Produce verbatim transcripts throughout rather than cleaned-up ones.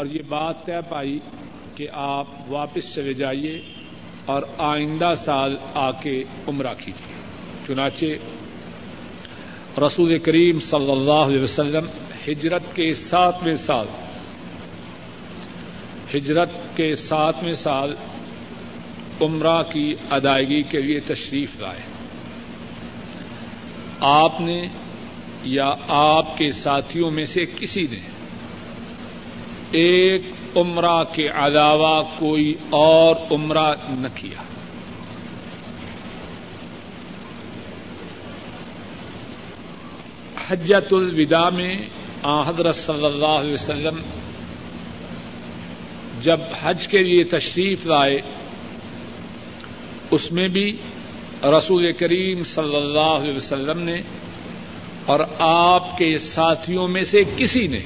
اور یہ بات طے پائی کہ آپ واپس چلے جائیے اور آئندہ سال آ کے عمرہ کیجیے. چنانچہ رسول کریم صلی اللہ علیہ وسلم ہجرت کے ساتویں سال ہجرت کے ساتویں سال عمرہ کی ادائیگی کے لیے تشریف لائے. آپ نے یا آپ کے ساتھیوں میں سے کسی نے ایک عمرہ کے علاوہ کوئی اور عمرہ نہ کیا. حجۃ الوداع میں آن حضرت صلی اللہ علیہ وسلم جب حج کے لیے تشریف لائے اس میں بھی رسول کریم صلی اللہ علیہ وسلم نے اور آپ کے ساتھیوں میں سے کسی نے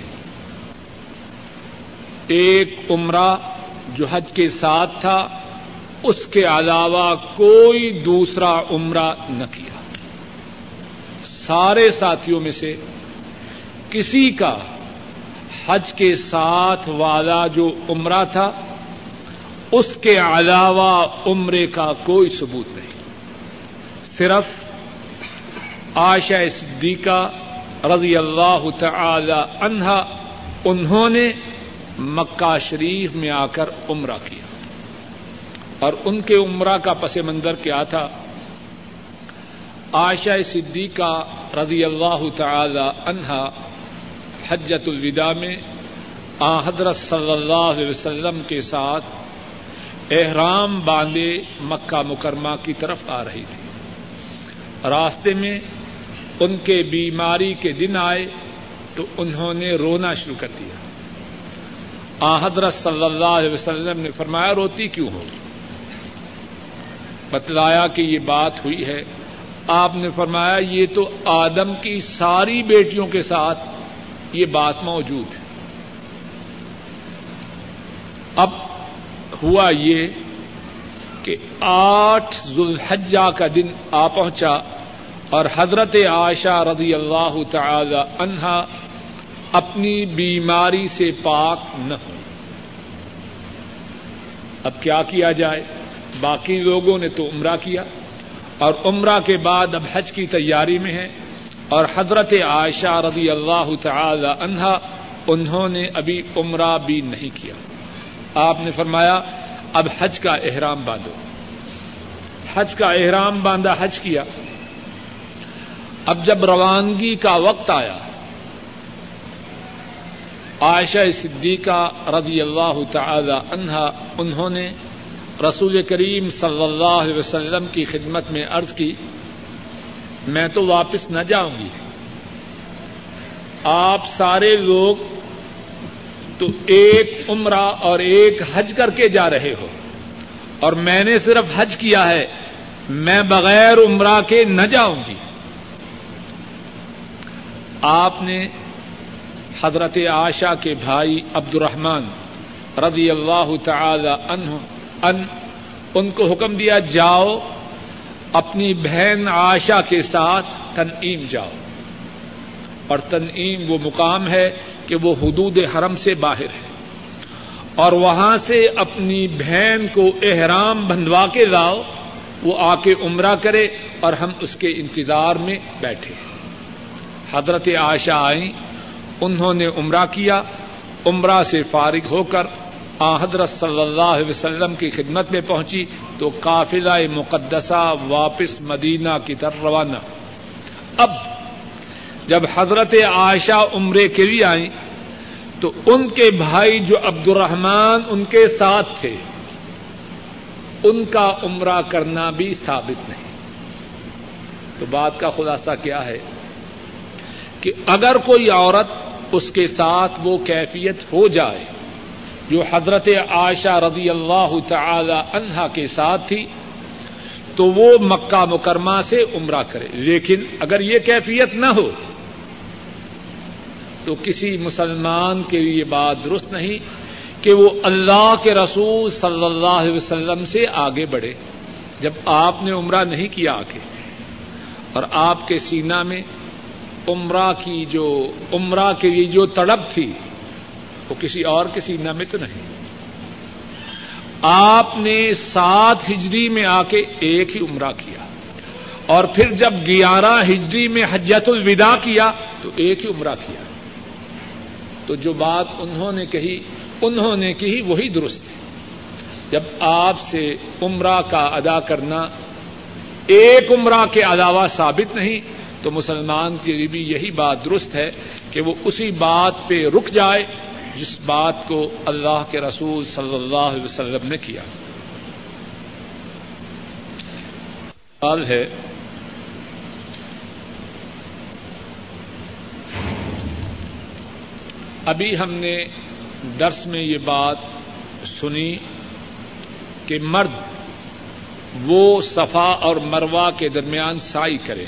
ایک عمرہ جو حج کے ساتھ تھا اس کے علاوہ کوئی دوسرا عمرہ نہ کیا. سارے ساتھیوں میں سے کسی کا حج کے ساتھ والا جو عمرہ تھا اس کے علاوہ عمرے کا کوئی ثبوت نہیں. صرف عائشہ صدیقہ رضی اللہ تعالی عنہا انہوں نے مکہ شریف میں آ کر عمرہ کیا اور ان کے عمرہ کا پس منظر کیا تھا. عائشہ صدیقہ رضی اللہ تعالی عنہا حجۃ الوداع میں آن حضرت صلی اللہ علیہ وسلم کے ساتھ احرام باندھے مکہ مکرمہ کی طرف آ رہی تھی. راستے میں ان کے بیماری کے دن آئے تو انہوں نے رونا شروع کر دیا. آن حضرت صلی اللہ علیہ وسلم نے فرمایا روتی کیوں ہو؟ بتلایا کہ یہ بات ہوئی ہے. آپ نے فرمایا یہ تو آدم کی ساری بیٹیوں کے ساتھ یہ بات موجود ہے. اب ہوا یہ کہ آٹھ ذوالحجہ کا دن آ پہنچا اور حضرت عائشہ رضی اللہ تعالی عنہا اپنی بیماری سے پاک نہ ہو. اب کیا کیا جائے؟ باقی لوگوں نے تو عمرہ کیا اور عمرہ کے بعد اب حج کی تیاری میں ہیں اور حضرت عائشہ رضی اللہ تعالی عنہا انہوں نے ابھی عمرہ بھی نہیں کیا. آپ نے فرمایا اب حج کا احرام باندھو. حج کا احرام باندھا, حج کیا. اب جب روانگی کا وقت آیا عائشہ صدیقہ رضی اللہ تعالی عنہا انہوں نے رسول کریم صلی اللہ علیہ وسلم کی خدمت میں عرض کی میں تو واپس نہ جاؤں گی. آپ سارے لوگ تو ایک عمرہ اور ایک حج کر کے جا رہے ہو اور میں نے صرف حج کیا ہے, میں بغیر عمرہ کے نہ جاؤں گی. آپ نے حضرت عائشہ کے بھائی عبد الرحمن رضی اللہ تعالی عنہ ان, ان کو حکم دیا جاؤ اپنی بہن عائشہ کے ساتھ تنعیم جاؤ. اور تنعیم وہ مقام ہے کہ وہ حدود حرم سے باہر ہے اور وہاں سے اپنی بہن کو احرام بندھوا کے لاؤ, وہ آ کے عمرہ کرے اور ہم اس کے انتظار میں بیٹھے. حضرت عائشہ آئیں, انہوں نے عمرہ کیا. عمرہ سے فارغ ہو کر آن حضرت صلی اللہ علیہ وسلم کی خدمت میں پہنچی تو قافلہ مقدسہ واپس مدینہ کی طرف روانہ. اب جب حضرت عائشہ عمرے کے لیے آئیں تو ان کے بھائی جو عبد الرحمن ان کے ساتھ تھے ان کا عمرہ کرنا بھی ثابت نہیں. تو بات کا خلاصہ کیا ہے کہ اگر کوئی عورت اس کے ساتھ وہ کیفیت ہو جائے جو حضرت عائشہ رضی اللہ تعالی عنہا کے ساتھ تھی تو وہ مکہ مکرمہ سے عمرہ کرے, لیکن اگر یہ کیفیت نہ ہو تو کسی مسلمان کے لیے یہ بات درست نہیں کہ وہ اللہ کے رسول صلی اللہ علیہ وسلم سے آگے بڑھے. جب آپ نے عمرہ نہیں کیا آگے اور آپ کے سینہ میں عمرہ کی جو عمرہ کے لیے جو تڑپ تھی وہ کسی اور کے سینے میں تو نہیں. آپ نے سات ہجری میں آ کے ایک ہی عمرہ کیا اور پھر جب گیارہ ہجری میں حجۃ الوداع کیا تو ایک ہی عمرہ کیا. تو جو بات انہوں نے کہی انہوں نے کہی وہی درست ہے. جب آپ سے عمرہ کا ادا کرنا ایک عمرہ کے علاوہ ثابت نہیں تو مسلمان کے لیے بھی یہی بات درست ہے کہ وہ اسی بات پہ رک جائے جس بات کو اللہ کے رسول صلی اللہ علیہ وسلم نے کیا ہے. ابھی ہم نے درس میں یہ بات سنی کہ مرد وہ صفا اور مروہ کے درمیان سعی کرے.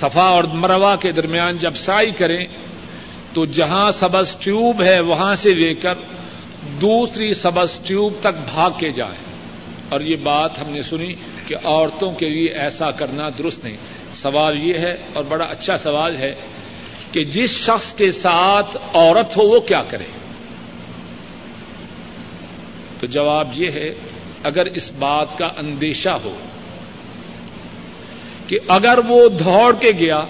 صفا اور مروہ کے درمیان جب سعی کریں تو جہاں سبز ٹیوب ہے وہاں سے لے کر دوسری سبز ٹیوب تک بھاگ کے جائیں. اور یہ بات ہم نے سنی کہ عورتوں کے لیے ایسا کرنا درست نہیں. سوال یہ ہے اور بڑا اچھا سوال ہے کہ جس شخص کے ساتھ عورت ہو وہ کیا کرے؟ تو جواب یہ ہے اگر اس بات کا اندیشہ ہو کہ اگر وہ دوڑ کے گیا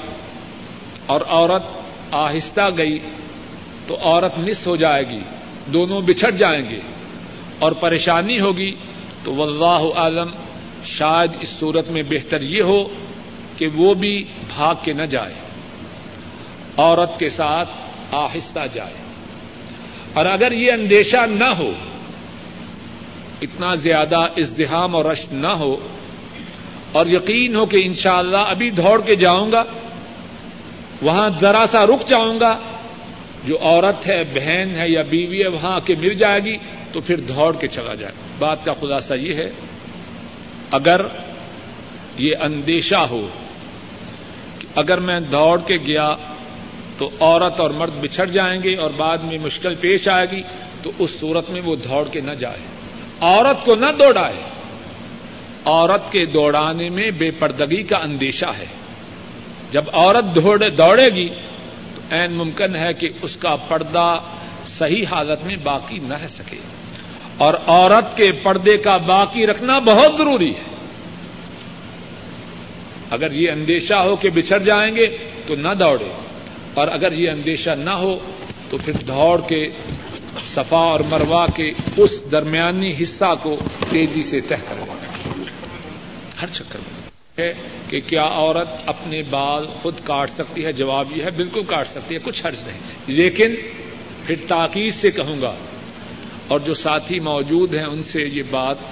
اور عورت آہستہ گئی تو عورت مس ہو جائے گی, دونوں بچھڑ جائیں گے اور پریشانی ہوگی. تو واللہ اعلم شاید اس صورت میں بہتر یہ ہو کہ وہ بھی بھاگ کے نہ جائے, عورت کے ساتھ آہستہ جائے. اور اگر یہ اندیشہ نہ ہو, اتنا زیادہ ازدحام اور رش نہ ہو اور یقین ہو کہ انشاءاللہ ابھی دوڑ کے جاؤں گا, وہاں ذرا سا رک جاؤں گا, جو عورت ہے بہن ہے یا بیوی ہے وہاں آ کے مل جائے گی تو پھر دوڑ کے چلا جائے. بات کا خلاصہ یہ ہے اگر یہ اندیشہ ہو کہ اگر میں دوڑ کے گیا تو عورت اور مرد بچھڑ جائیں گے اور بعد میں مشکل پیش آئے گی تو اس صورت میں وہ دوڑ کے نہ جائے, عورت کو نہ دوڑائے. عورت کے دوڑانے میں بے پردگی کا اندیشہ ہے. جب عورت دوڑے دوڑے گی تو عین ممکن ہے کہ اس کا پردہ صحیح حالت میں باقی نہ رہ سکے, اور عورت کے پردے کا باقی رکھنا بہت ضروری ہے. اگر یہ اندیشہ ہو کہ بچھڑ جائیں گے تو نہ دوڑے, اور اگر یہ اندیشہ نہ ہو تو پھر دوڑ کے صفا اور مروہ کے اس درمیانی حصہ کو تیزی سے طے کروانا. ہر چکر میں ہے کہ کیا عورت اپنے بال خود کاٹ سکتی ہے؟ جواب یہ ہے بالکل کاٹ سکتی ہے, کچھ حرج نہیں. لیکن پھر تاکید سے کہوں گا اور جو ساتھی موجود ہیں ان سے یہ بات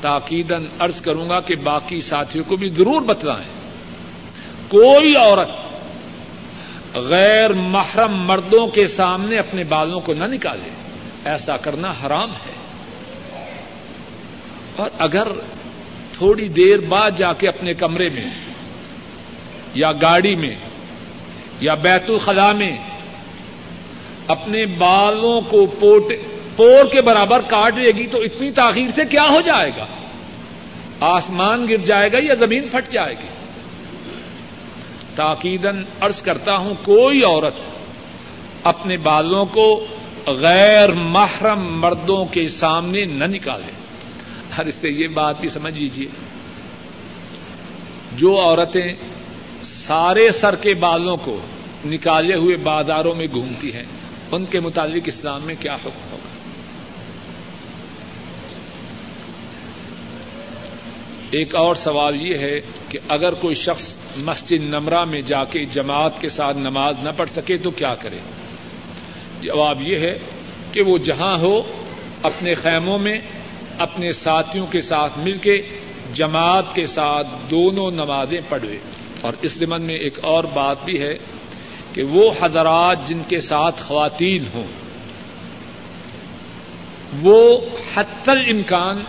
تاکیداً عرض کروں گا کہ باقی ساتھیوں کو بھی ضرور بتلائیں, کوئی عورت غیر محرم مردوں کے سامنے اپنے بالوں کو نہ نکالے, ایسا کرنا حرام ہے. اور اگر تھوڑی دیر بعد جا کے اپنے کمرے میں یا گاڑی میں یا بیت الخلا میں اپنے بالوں کو پوٹ پور کے برابر کاٹ لے گی تو اتنی تاخیر سے کیا ہو جائے گا؟ آسمان گر جائے گا یا زمین پھٹ جائے گی. تاکیداً عرض کرتا ہوں کوئی عورت اپنے بالوں کو غیر محرم مردوں کے سامنے نہ نکالے. اور اس سے یہ بات بھی سمجھ لیجیے جو عورتیں سارے سر کے بالوں کو نکالے ہوئے بازاروں میں گھومتی ہیں ان کے متعلق اسلام میں کیا حکم ہوگا؟ ایک اور سوال یہ ہے کہ اگر کوئی شخص مسجد نمرہ میں جا کے جماعت کے ساتھ نماز نہ پڑھ سکے تو کیا کرے؟ جواب یہ ہے کہ وہ جہاں ہو اپنے خیموں میں اپنے ساتھیوں کے ساتھ مل کے جماعت کے ساتھ دونوں نمازیں پڑھے. اور اس ضمن میں ایک اور بات بھی ہے کہ وہ حضرات جن کے ساتھ خواتین ہوں وہ حتی الامکان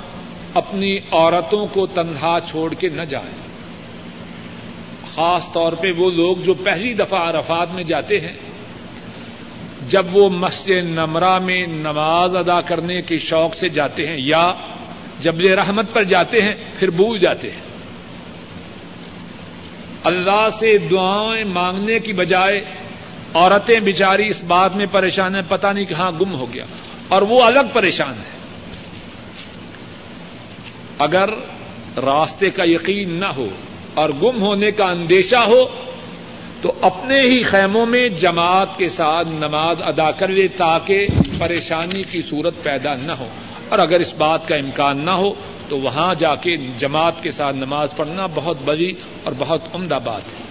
اپنی عورتوں کو تنہا چھوڑ کے نہ جائیں, خاص طور پہ وہ لوگ جو پہلی دفعہ عرفات میں جاتے ہیں. جب وہ مسجد نمرہ میں نماز ادا کرنے کے شوق سے جاتے ہیں یا جبل رحمت پر جاتے ہیں پھر بھول جاتے ہیں, اللہ سے دعائیں مانگنے کی بجائے عورتیں بیچاری اس بات میں پریشان ہیں پتہ نہیں کہاں گم ہو گیا، اور وہ الگ پریشان ہیں. اگر راستے کا یقین نہ ہو اور گم ہونے کا اندیشہ ہو تو اپنے ہی خیموں میں جماعت کے ساتھ نماز ادا کر لے تاکہ پریشانی کی صورت پیدا نہ ہو، اور اگر اس بات کا امکان نہ ہو تو وہاں جا کے جماعت کے ساتھ نماز پڑھنا بہت بڑی اور بہت عمدہ بات ہے.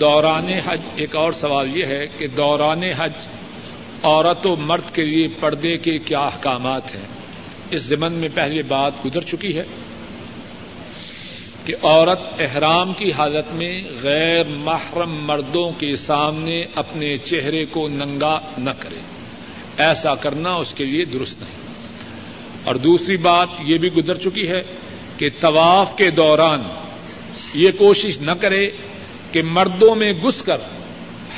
دوران حج، ایک اور سوال یہ ہے کہ دوران حج عورت و مرد کے لیے پردے کے کیا احکامات ہیں؟ اس ضمن میں پہلے بات گزر چکی ہے کہ عورت احرام کی حالت میں غیر محرم مردوں کے سامنے اپنے چہرے کو ننگا نہ کرے، ایسا کرنا اس کے لیے درست نہیں. اور دوسری بات یہ بھی گزر چکی ہے کہ طواف کے دوران یہ کوشش نہ کرے کہ مردوں میں گھس کر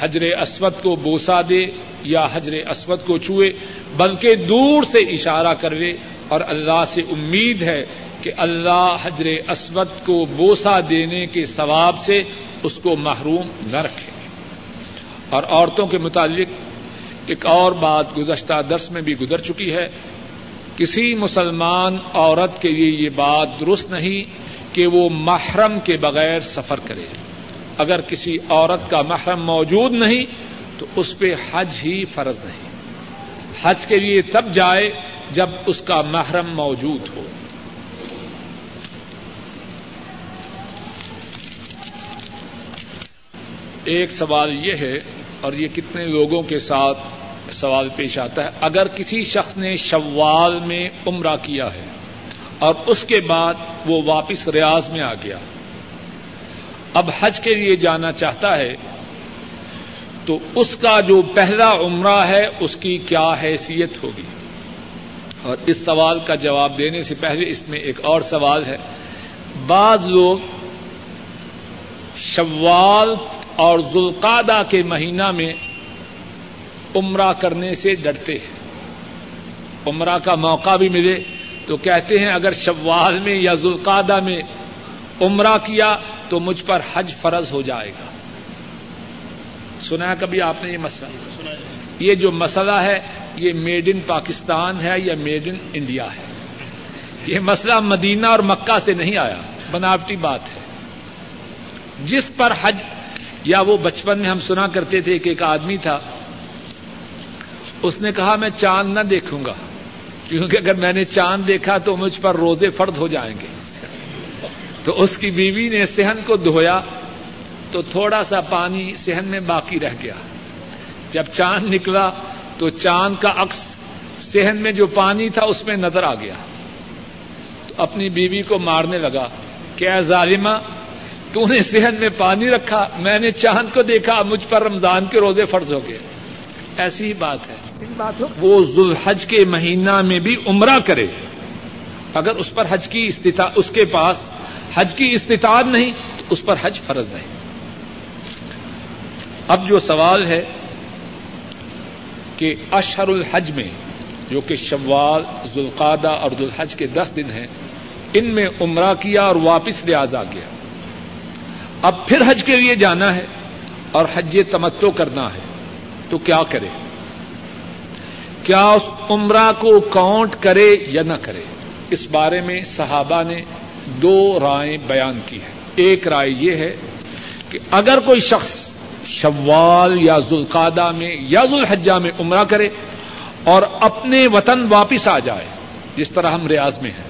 حجر اسود کو بوسہ دے یا حجر اسود کو چھوئے، بلکہ دور سے اشارہ کروے، اور اللہ سے امید ہے کہ اللہ حجر اسود کو بوسہ دینے کے ثواب سے اس کو محروم نہ رکھے. اور عورتوں کے متعلق ایک اور بات گزشتہ درس میں بھی گزر چکی ہے، کسی مسلمان عورت کے لیے یہ بات درست نہیں کہ وہ محرم کے بغیر سفر کرے. اگر کسی عورت کا محرم موجود نہیں تو اس پہ حج ہی فرض نہیں. حج کے لیے تب جائے جب اس کا محرم موجود ہو. ایک سوال یہ ہے، اور یہ کتنے لوگوں کے ساتھ سوال پیش آتا ہے، اگر کسی شخص نے شوال میں عمرہ کیا ہے اور اس کے بعد وہ واپس ریاض میں آ گیا، اب حج کے لیے جانا چاہتا ہے تو اس کا جو پہلا عمرہ ہے اس کی کیا حیثیت ہوگی؟ اور اس سوال کا جواب دینے سے پہلے اس میں ایک اور سوال ہے. بعض لوگ شوال اور ذوالقعدہ کے مہینہ میں عمرہ کرنے سے ڈرتے ہیں، عمرہ کا موقع بھی ملے تو کہتے ہیں اگر شوال میں یا ذوالقعدہ میں عمرہ کیا تو مجھ پر حج فرض ہو جائے گا. سنا کبھی آپ نے یہ مسئلہ؟ یہ جو مسئلہ ہے یہ میڈ ان پاکستان ہے یا میڈ ان انڈیا ہے؟ یہ مسئلہ مدینہ اور مکہ سے نہیں آیا، بناوٹی بات ہے. جس پر حج، یا وہ بچپن میں ہم سنا کرتے تھے کہ ایک آدمی تھا، اس نے کہا میں چاند نہ دیکھوں گا کیونکہ اگر میں نے چاند دیکھا تو مجھ پر روزے فرض ہو جائیں گے. تو اس کی بیوی نے صحن کو دھویا تو تھوڑا سا پانی صحن میں باقی رہ گیا. جب چاند نکلا تو چاند کا عکس صحن میں جو پانی تھا اس میں نظر آ گیا، تو اپنی بیوی کو مارنے لگا کہ اے ظالمہ، تو نے صحن میں پانی رکھا، میں نے چاند کو دیکھا، مجھ پر رمضان کے روزے فرض ہو گئے. ایسی ہی بات ہے، وہ ذوالحج کے مہینہ میں بھی عمرہ کرے. اگر اس پر حج کی استطاعت، اس کے پاس حج کی استطاعت نہیں تو اس پر حج فرض نہیں. اب جو سوال ہے کہ اشہر الحج میں، جو کہ شوال، ذوالقعدہ اور ذوالحج کے دس دن ہیں، ان میں عمرہ کیا اور واپس ریاض آ گیا، اب پھر حج کے لیے جانا ہے اور حج تمتع کرنا ہے تو کیا کرے؟ کیا اس عمرہ کو کاؤنٹ کرے یا نہ کرے؟ اس بارے میں صحابہ نے دو رائے بیان کی ہے. ایک رائے یہ ہے کہ اگر کوئی شخص شوال یا ذوالقعدہ میں یا ذوالحجہ میں عمرہ کرے اور اپنے وطن واپس آ جائے، جس طرح ہم ریاض میں ہیں.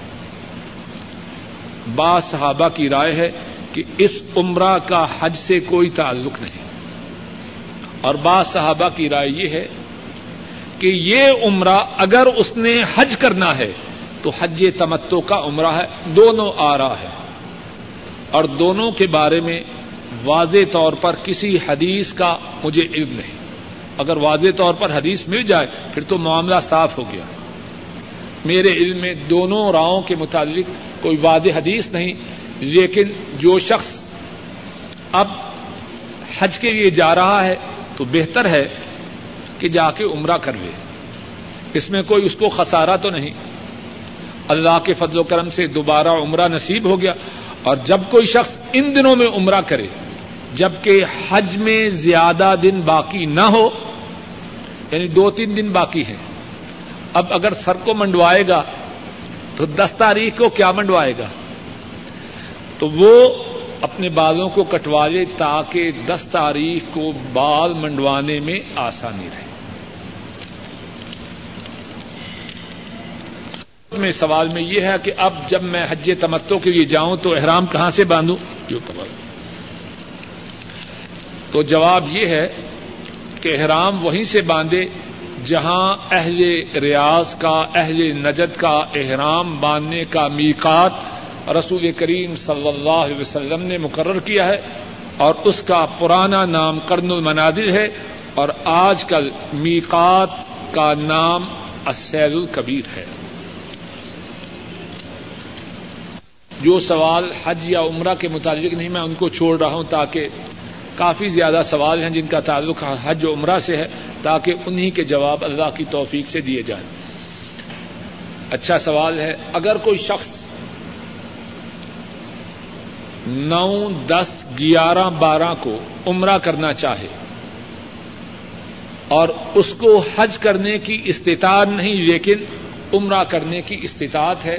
بعض صحابہ کی رائے ہے کہ اس عمرہ کا حج سے کوئی تعلق نہیں، اور بعض صحابہ کی رائے یہ ہے کہ یہ عمرہ اگر اس نے حج کرنا ہے تو حج تمتع کا عمرہ ہے. دونوں آرا ہے، اور دونوں کے بارے میں واضح طور پر کسی حدیث کا مجھے علم نہیں. اگر واضح طور پر حدیث مل جائے پھر تو معاملہ صاف ہو گیا. میرے علم میں دونوں راؤں کے متعلق کوئی واضح حدیث نہیں، لیکن جو شخص اب حج کے لیے جا رہا ہے تو بہتر ہے کہ جا کے عمرہ کر لے، اس میں کوئی اس کو خسارہ تو نہیں. اللہ کے فضل و کرم سے دوبارہ عمرہ نصیب ہو گیا، اور جب کوئی شخص ان دنوں میں عمرہ کرے جبکہ حج میں زیادہ دن باقی نہ ہو، یعنی دو تین دن باقی ہیں، اب اگر سر کو منڈوائے گا تو دس تاریخ کو کیا منڈوائے گا؟ تو وہ اپنے بالوں کو کٹوا لے تاکہ دس تاریخ کو بال منڈوانے میں آسانی رہے۔ میں سوال میں یہ ہے کہ اب جب میں حج تمتع کے لیے جاؤں تو احرام کہاں سے باندھوں؟ تو جواب یہ ہے کہ احرام وہیں سے باندھے جہاں اہل ریاض کا، اہل نجد کا احرام باندھنے کا میقات رسول کریم صلی اللہ علیہ وسلم نے مقرر کیا ہے، اور اس کا پرانا نام قرن المنادل ہے، اور آج کل میقات کا نام السیل الکبیر ہے۔ جو سوال حج یا عمرہ کے متعلق نہیں، میں ان کو چھوڑ رہا ہوں تاکہ کافی زیادہ سوال ہیں جن کا تعلق حج و عمرہ سے ہے، تاکہ انہی کے جواب اللہ کی توفیق سے دیے جائیں۔ اچھا سوال ہے، اگر کوئی شخص نو دس گیارہ بارہ کو عمرہ کرنا چاہے اور اس کو حج کرنے کی استطاعت نہیں لیکن عمرہ کرنے کی استطاعت ہے،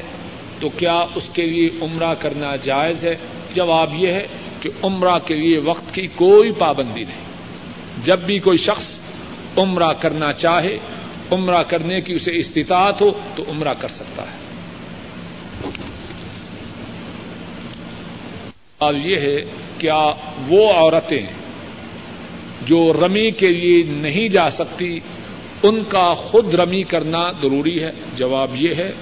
تو کیا اس کے لیے عمرہ کرنا جائز ہے؟ جواب یہ ہے کہ عمرہ کے لیے وقت کی کوئی پابندی نہیں۔ جب بھی کوئی شخص عمرہ کرنا چاہے، عمرہ کرنے کی اسے استطاعت ہو تو عمرہ کر سکتا ہے۔ اور یہ ہے کیا وہ عورتیں جو رمی کے لیے نہیں جا سکتی ان کا خود رمی کرنا ضروری ہے؟ جواب یہ ہے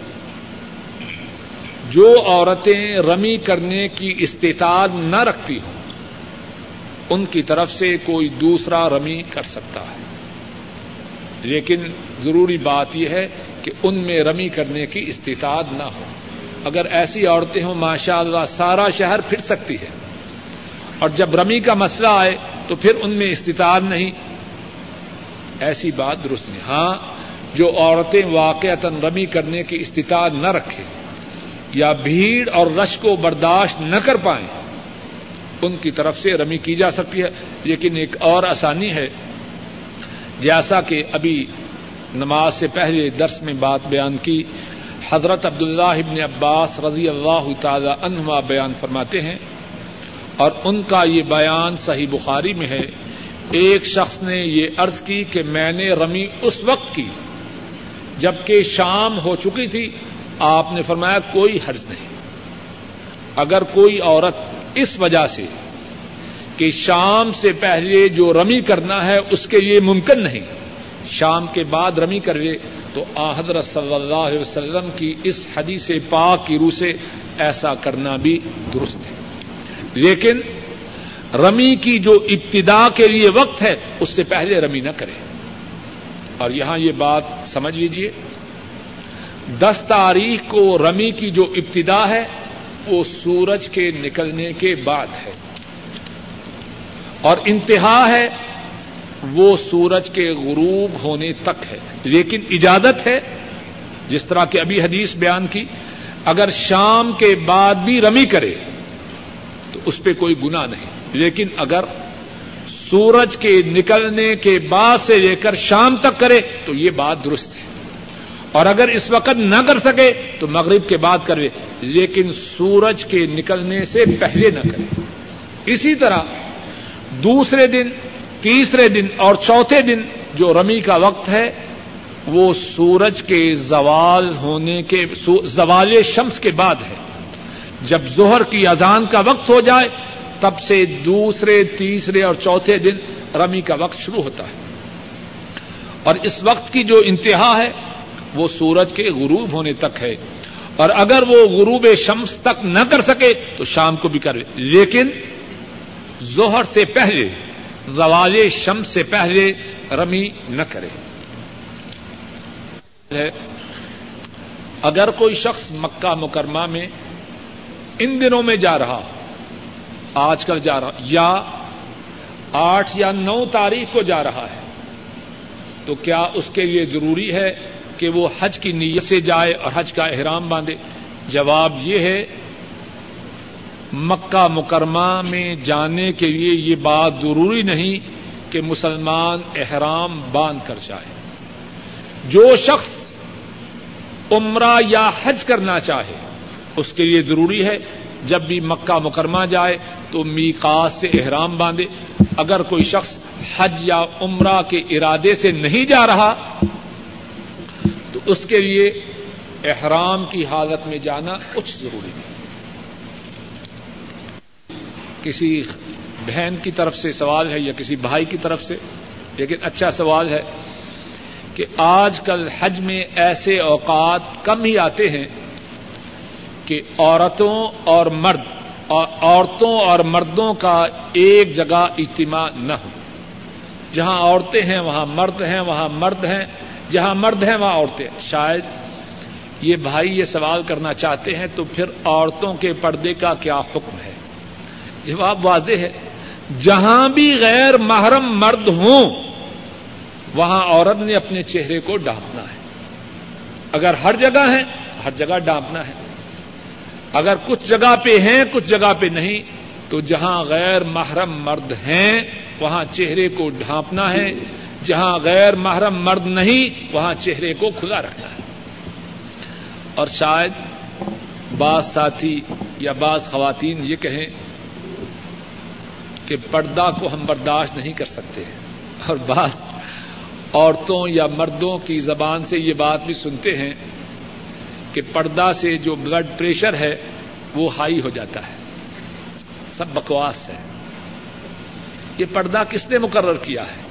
جو عورتیں رمی کرنے کی استطاعت نہ رکھتی ہوں ان کی طرف سے کوئی دوسرا رمی کر سکتا ہے، لیکن ضروری بات یہ ہے کہ ان میں رمی کرنے کی استطاعت نہ ہو۔ اگر ایسی عورتیں ہوں ماشاء اللہ سارا شہر پھر سکتی ہے، اور جب رمی کا مسئلہ آئے تو پھر ان میں استطاعت نہیں، ایسی بات درست نہیں۔ ہاں، جو عورتیں واقعتاً رمی کرنے کی استطاعت نہ رکھیں یا بھیڑ اور رش کو برداشت نہ کر پائیں ان کی طرف سے رمی کی جا سکتی ہے، لیکن ایک اور آسانی ہے، جیسا کہ ابھی نماز سے پہلے درس میں بات بیان کی۔ حضرت عبداللہ ابن عباس رضی اللہ تعالی عنہما بیان فرماتے ہیں، اور ان کا یہ بیان صحیح بخاری میں ہے، ایک شخص نے یہ عرض کی کہ میں نے رمی اس وقت کی جبکہ شام ہو چکی تھی۔ آپ نے فرمایا کوئی حرج نہیں، اگر کوئی عورت اس وجہ سے کہ شام سے پہلے جو رمی کرنا ہے اس کے لیے ممکن نہیں، شام کے بعد رمی کر لے تو حضرت صلی اللہ علیہ وسلم کی اس حدیث پاک کی روح سے ایسا کرنا بھی درست ہے، لیکن رمی کی جو ابتدا کے لیے وقت ہے اس سے پہلے رمی نہ کرے۔ اور یہاں یہ بات سمجھ لیجیے، دس تاریخ کو رمی کی جو ابتدا ہے وہ سورج کے نکلنے کے بعد ہے، اور انتہا ہے وہ سورج کے غروب ہونے تک ہے، لیکن اجازت ہے جس طرح کہ ابھی حدیث بیان کی، اگر شام کے بعد بھی رمی کرے تو اس پہ کوئی گناہ نہیں، لیکن اگر سورج کے نکلنے کے بعد سے لے کر شام تک کرے تو یہ بات درست ہے، اور اگر اس وقت نہ کر سکے تو مغرب کے بعد کرے، لیکن سورج کے نکلنے سے پہلے نہ کرے۔ اسی طرح دوسرے دن، تیسرے دن اور چوتھے دن جو رمی کا وقت ہے وہ سورج کے زوال ہونے کے زوال شمس کے بعد ہے، جب ظہر کی اذان کا وقت ہو جائے تب سے دوسرے، تیسرے اور چوتھے دن رمی کا وقت شروع ہوتا ہے، اور اس وقت کی جو انتہا ہے وہ سورج کے غروب ہونے تک ہے، اور اگر وہ غروب شمس تک نہ کر سکے تو شام کو بھی کرے، لیکن ظہر سے پہلے، زوال شمس سے پہلے رمی نہ کرے۔ اگر کوئی شخص مکہ مکرمہ میں ان دنوں میں جا رہا، آج کل جا رہا، یا آٹھ یا نو تاریخ کو جا رہا ہے، تو کیا اس کے لیے ضروری ہے کہ وہ حج کی نیت سے جائے اور حج کا احرام باندھے؟ جواب یہ ہے مکہ مکرمہ میں جانے کے لیے یہ بات ضروری نہیں کہ مسلمان احرام باندھ کر جائے۔ جو شخص عمرہ یا حج کرنا چاہے اس کے لیے ضروری ہے جب بھی مکہ مکرمہ جائے تو میقات سے احرام باندھے۔ اگر کوئی شخص حج یا عمرہ کے ارادے سے نہیں جا رہا تو اس کے لیے احرام کی حالت میں جانا کچھ ضروری نہیں۔ کسی بہن کی طرف سے سوال ہے یا کسی بھائی کی طرف سے، لیکن اچھا سوال ہے کہ آج کل حج میں ایسے اوقات کم ہی آتے ہیں کہ عورتوں اور مرد اور عورتوں اور مردوں کا ایک جگہ اجتماع نہ ہو۔ جہاں عورتیں ہیں وہاں مرد ہیں، وہاں مرد ہیں جہاں مرد ہیں وہاں عورتیں ہیں۔ شاید یہ بھائی یہ سوال کرنا چاہتے ہیں تو پھر عورتوں کے پردے کا کیا حکم ہے؟ جواب واضح ہے، جہاں بھی غیر محرم مرد ہوں وہاں عورت نے اپنے چہرے کو ڈھانپنا ہے۔ اگر ہر جگہ ہیں ہر جگہ ڈھانپنا ہے، اگر کچھ جگہ پہ ہیں کچھ جگہ پہ نہیں تو جہاں غیر محرم مرد ہیں وہاں چہرے کو ڈھانپنا ہے، جہاں غیر محرم مرد نہیں وہاں چہرے کو کھلا رکھنا ہے۔ اور شاید بعض ساتھی یا بعض خواتین یہ کہیں کہ پردہ کو ہم برداشت نہیں کر سکتے، اور بعض عورتوں یا مردوں کی زبان سے یہ بات بھی سنتے ہیں کہ پردہ سے جو بلڈ پریشر ہے وہ ہائی ہو جاتا ہے۔ سب بکواس ہے۔ یہ پردہ کس نے مقرر کیا ہے؟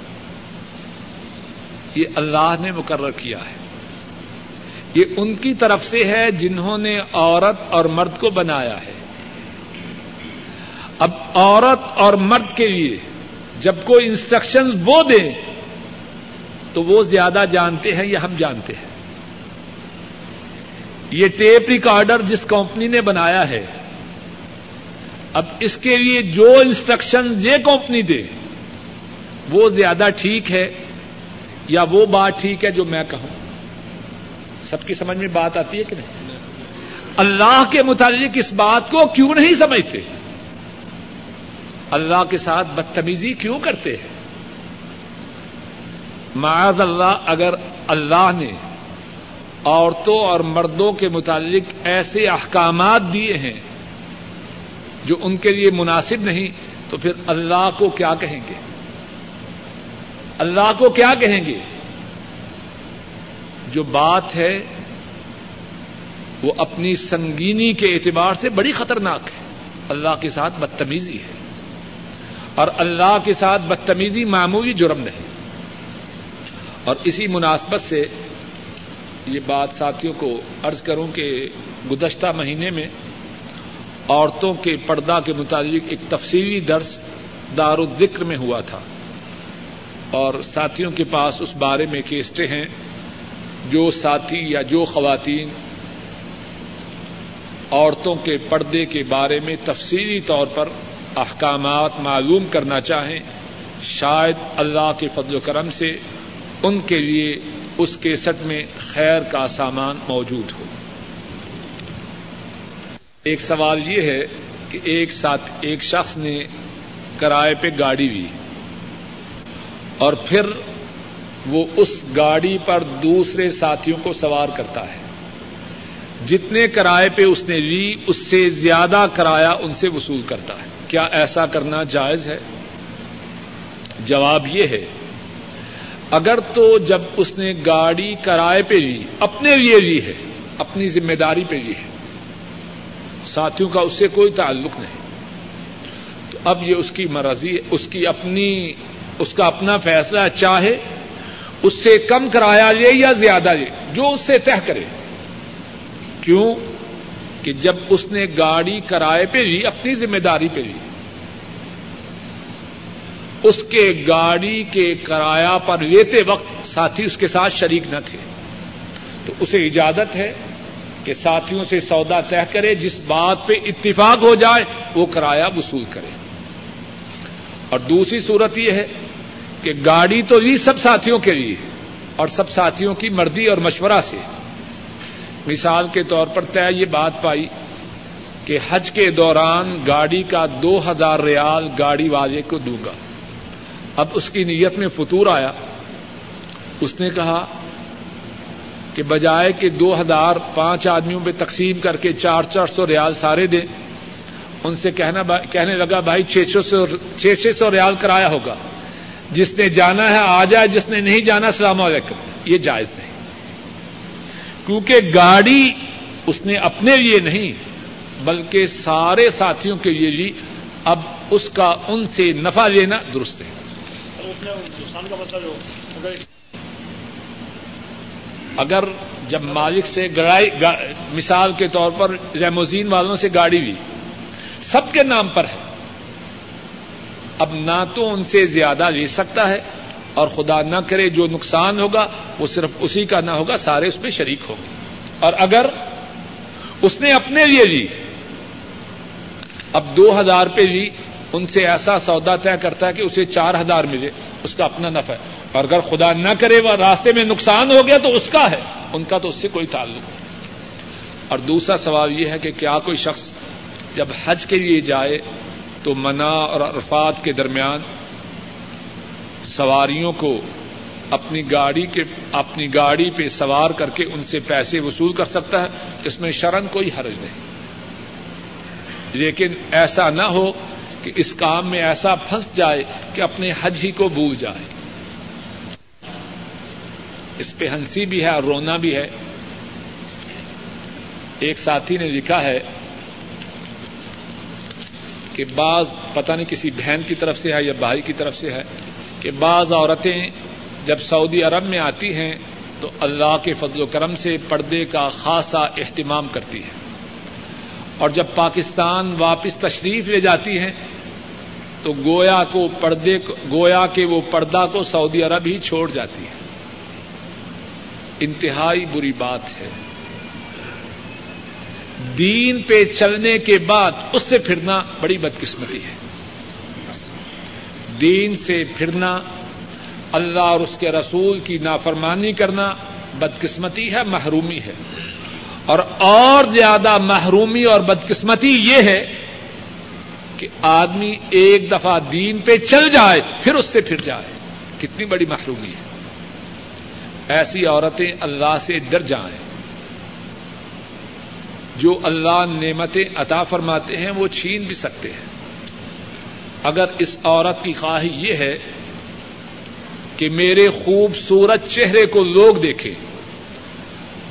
یہ اللہ نے مقرر کیا ہے۔ یہ ان کی طرف سے ہے جنہوں نے عورت اور مرد کو بنایا ہے۔ اب عورت اور مرد کے لیے جب کوئی انسٹرکشنز وہ دیں تو وہ زیادہ جانتے ہیں یا ہم جانتے ہیں؟ یہ ٹیپ ریکارڈر جس کمپنی نے بنایا ہے، اب اس کے لیے جو انسٹرکشنز یہ کمپنی دے وہ زیادہ ٹھیک ہے یا وہ بات ٹھیک ہے جو میں کہوں؟ سب کی سمجھ میں بات آتی ہے کہ نہیں؟ اللہ کے متعلق اس بات کو کیوں نہیں سمجھتے؟ اللہ کے ساتھ بدتمیزی کیوں کرتے ہیں؟ معاذ اللہ، اگر اللہ نے عورتوں اور مردوں کے متعلق ایسے احکامات دیے ہیں جو ان کے لیے مناسب نہیں تو پھر اللہ کو کیا کہیں گے؟ اللہ کو کیا کہیں گے؟ جو بات ہے وہ اپنی سنگینی کے اعتبار سے بڑی خطرناک ہے۔ اللہ کے ساتھ بدتمیزی ہے، اور اللہ کے ساتھ بدتمیزی معمولی جرم نہیں۔ اور اسی مناسبت سے یہ بات ساتھیوں کو عرض کروں کہ گزشتہ مہینے میں عورتوں کے پردہ کے متعلق ایک تفصیلی درس دار الذکر میں ہوا تھا، اور ساتھیوں کے پاس اس بارے میں کیسٹیں ہیں۔ جو ساتھی یا جو خواتین عورتوں کے پردے کے بارے میں تفصیلی طور پر احکامات معلوم کرنا چاہیں، شاید اللہ کے فضل و کرم سے ان کے لیے اس کیسٹ میں خیر کا سامان موجود ہو۔ ایک سوال یہ ہے کہ ایک ساتھ ایک شخص نے کرائے پہ گاڑی لی اور پھر وہ اس گاڑی پر دوسرے ساتھیوں کو سوار کرتا ہے۔ جتنے کرائے پہ اس نے لی اس سے زیادہ کرایہ ان سے وصول کرتا ہے۔ کیا ایسا کرنا جائز ہے؟ جواب یہ ہے، اگر تو جب اس نے گاڑی کرائے پہ لی، اپنے لیے لی ہے، اپنی ذمہ داری پہ لی ہے، ساتھیوں کا اس سے کوئی تعلق نہیں، تو اب یہ اس کی مرضی ہے، اس کی اپنی اس کا اپنا فیصلہ، چاہے اس سے کم کرایہ لے یا زیادہ لے، جو اس سے طے کرے۔ کیوں کہ جب اس نے گاڑی کرائے پہ لی، اپنی ذمہ داری پہ لی، اس کے گاڑی کے کرایہ پر لیتے وقت ساتھی اس کے ساتھ شریک نہ تھے، تو اسے اجازت ہے کہ ساتھیوں سے سودا طے کرے، جس بات پہ اتفاق ہو جائے وہ کرایہ وصول کرے۔ اور دوسری صورت یہ ہے کہ گاڑی تو لی سب ساتھیوں کے لیے اور سب ساتھیوں کی مرضی اور مشورہ سے، مثال کے طور پر طے یہ بات پائی کہ حج کے دوران گاڑی کا دو ہزار ریال گاڑی والے کو دوں گا۔ اب اس کی نیت میں فطور آیا، اس نے کہا کہ بجائے کہ دو ہزار پانچ آدمیوں پہ تقسیم کر کے چار چار سو ریال سارے دیں، ان سے کہنا کہنے لگا بھائی چھ سو چھ چھ سو ریال کرایا ہوگا، جس نے جانا ہے آ جائے، جس نے نہیں جانا السلام علیکم۔ یہ جائز نہیں، کیونکہ گاڑی اس نے اپنے لیے نہیں بلکہ سارے ساتھیوں کے لیے لی، اب اس کا ان سے نفع لینا درست ہے۔ اگر جب مالک سے گڑائی گا، مثال کے طور پر لیموزین والوں سے گاڑی لی، سب کے نام پر ہے، اب نہ تو ان سے زیادہ لے سکتا ہے، اور خدا نہ کرے جو نقصان ہوگا وہ صرف اسی کا نہ ہوگا، سارے اس پہ شریک ہوں گے۔ اور اگر اس نے اپنے لیے لی، اب دو ہزار پہ لی، ان سے ایسا سودا طے کرتا ہے کہ اسے چار ہزار ملے، اس کا اپنا نفع ہے، اور اگر خدا نہ کرے وہ راستے میں نقصان ہو گیا تو اس کا ہے، ان کا تو اس سے کوئی تعلق نہیں۔ اور دوسرا سوال یہ ہے کہ کیا کوئی شخص جب حج کے لیے جائے تو منا اور عرفات کے درمیان سواریوں کو اپنی گاڑی کے اپنی گاڑی پہ سوار کر کے ان سے پیسے وصول کر سکتا ہے؟ اس میں شرعاً کوئی حرج نہیں، لیکن ایسا نہ ہو کہ اس کام میں ایسا پھنس جائے کہ اپنے حج ہی کو بھول جائے۔ اس پہ ہنسی بھی ہے اور رونا بھی ہے۔ ایک ساتھی نے لکھا ہے کہ بعض، پتہ نہیں کسی بہن کی طرف سے ہے یا بھائی کی طرف سے ہے، کہ بعض عورتیں جب سعودی عرب میں آتی ہیں تو اللہ کے فضل و کرم سے پردے کا خاصا اہتمام کرتی ہے، اور جب پاکستان واپس تشریف لے جاتی ہیں تو گویا کو پردے گویا کہ وہ پردہ کو سعودی عرب ہی چھوڑ جاتی ہے۔ انتہائی بری بات ہے، دین پہ چلنے کے بعد اس سے پھرنا بڑی بدقسمتی ہے۔ دین سے پھرنا، اللہ اور اس کے رسول کی نافرمانی کرنا بدقسمتی ہے، محرومی ہے، اور اور زیادہ محرومی اور بدقسمتی یہ ہے کہ آدمی ایک دفعہ دین پہ چل جائے پھر اس سے پھر جائے، کتنی بڑی محرومی ہے۔ ایسی عورتیں اللہ سے ڈر جائیں، جو اللہ نعمتیں عطا فرماتے ہیں وہ چھین بھی سکتے ہیں۔ اگر اس عورت کی خواہش یہ ہے کہ میرے خوبصورت چہرے کو لوگ دیکھیں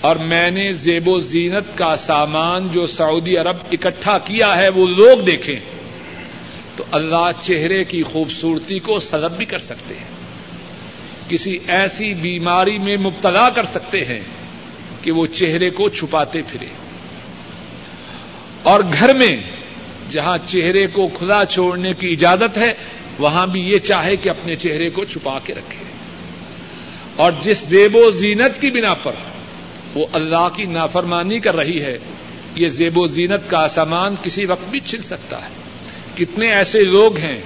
اور میں نے زیب و زینت کا سامان جو سعودی عرب اکٹھا کیا ہے وہ لوگ دیکھیں، تو اللہ چہرے کی خوبصورتی کو سلب بھی کر سکتے ہیں، کسی ایسی بیماری میں مبتلا کر سکتے ہیں کہ وہ چہرے کو چھپاتے پھرے۔ اور گھر میں جہاں چہرے کو کھلا چھوڑنے کی اجازت ہے وہاں بھی یہ چاہے کہ اپنے چہرے کو چھپا کے رکھے، اور جس زیب و زینت کی بنا پر وہ اللہ کی نافرمانی کر رہی ہے، یہ زیب و زینت کا سامان کسی وقت بھی چھن سکتا ہے۔ کتنے ایسے لوگ ہیں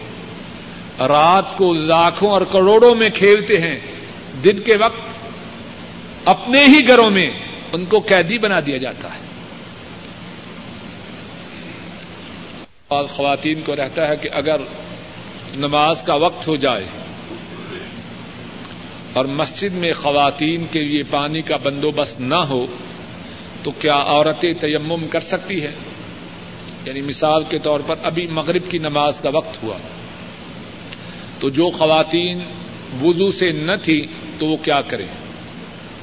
رات کو لاکھوں اور کروڑوں میں کھیلتے ہیں، دن کے وقت اپنے ہی گھروں میں ان کو قیدی بنا دیا جاتا ہے۔ اور خواتین کو رہتا ہے کہ اگر نماز کا وقت ہو جائے اور مسجد میں خواتین کے لیے پانی کا بندوبست نہ ہو تو کیا عورتیں تیمم کر سکتی ہیں؟ یعنی مثال کے طور پر ابھی مغرب کی نماز کا وقت ہوا تو جو خواتین وضو سے نہ تھیں تو وہ کیا کریں؟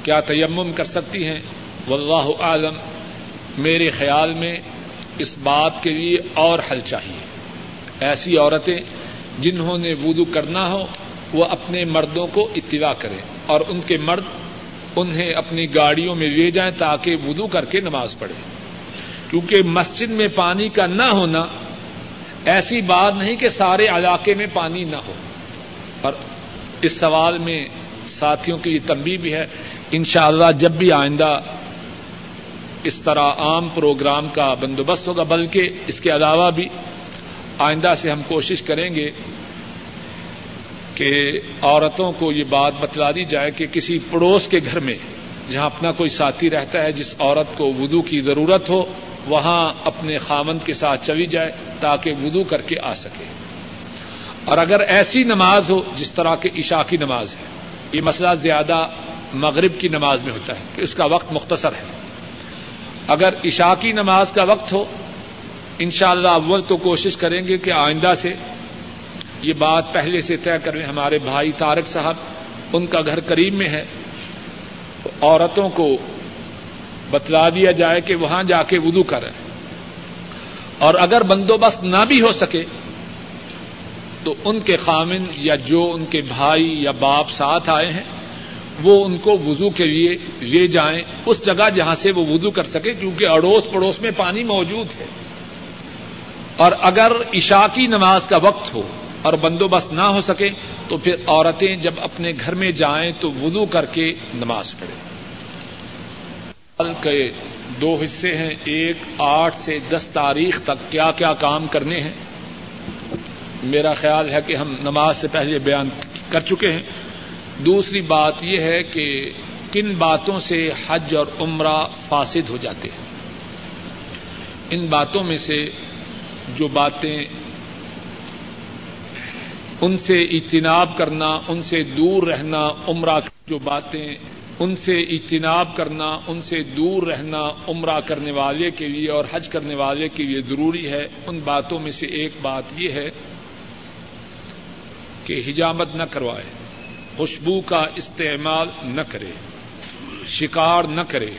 کیا تیمم کر سکتی ہیں؟ واللہ اعلم، میرے خیال میں اس بات کے لیے اور حل چاہیے۔ ایسی عورتیں جنہوں نے وضو کرنا ہو وہ اپنے مردوں کو اطلاع کریں اور ان کے مرد انہیں اپنی گاڑیوں میں لے جائیں تاکہ وضو کر کے نماز پڑھیں، کیونکہ مسجد میں پانی کا نہ ہونا ایسی بات نہیں کہ سارے علاقے میں پانی نہ ہو۔ اور اس سوال میں ساتھیوں کی یہ تنبیہ بھی ہے، انشاءاللہ جب بھی آئندہ اس طرح عام پروگرام کا بندوبست ہوگا، بلکہ اس کے علاوہ بھی آئندہ سے ہم کوشش کریں گے کہ عورتوں کو یہ بات بتلا دی جائے کہ کسی پڑوس کے گھر میں جہاں اپنا کوئی ساتھی رہتا ہے، جس عورت کو وضو کی ضرورت ہو وہاں اپنے خاوند کے ساتھ چلی جائے تاکہ وضو کر کے آ سکے. اور اگر ایسی نماز ہو جس طرح کے عشاء کی نماز ہے، یہ مسئلہ زیادہ مغرب کی نماز میں ہوتا ہے کہ اس کا وقت مختصر ہے، اگر عشاء کی نماز کا وقت ہو انشاءاللہ اول تو کوشش کریں گے کہ آئندہ سے یہ بات پہلے سے طے کریں. ہمارے بھائی طارق صاحب، ان کا گھر قریب میں ہے، تو عورتوں کو بتلا دیا جائے کہ وہاں جا کے وضو کریں. اور اگر بندوبست نہ بھی ہو سکے تو ان کے خامن یا جو ان کے بھائی یا باپ ساتھ آئے ہیں وہ ان کو وضو کے لیے لے جائیں اس جگہ جہاں سے وہ وضو کر سکے، کیونکہ اڑوس پڑوس میں پانی موجود ہے. اور اگر عشاء کی نماز کا وقت ہو اور بندوبست نہ ہو سکے تو پھر عورتیں جب اپنے گھر میں جائیں تو وضو کر کے نماز پڑھیں. کے دو حصے ہیں، ایک آٹھ سے دس تاریخ تک کیا کیا کام کرنے ہیں. میرا خیال ہے کہ ہم نماز سے پہلے بیان کر چکے ہیں. دوسری بات یہ ہے کہ کن باتوں سے حج اور عمرہ فاسد ہو جاتے ہیں. ان باتوں میں سے جو باتیں ان سے اجتناب کرنا، ان سے دور رہنا عمرہ جو باتیں ان سے اجتناب کرنا ان سے دور رہنا عمرہ کرنے والے کے لیے اور حج کرنے والے کے لیے ضروری ہے، ان باتوں میں سے ایک بات یہ ہے کہ حجامت نہ کروائے، خوشبو کا استعمال نہ کرے، شکار نہ کرے،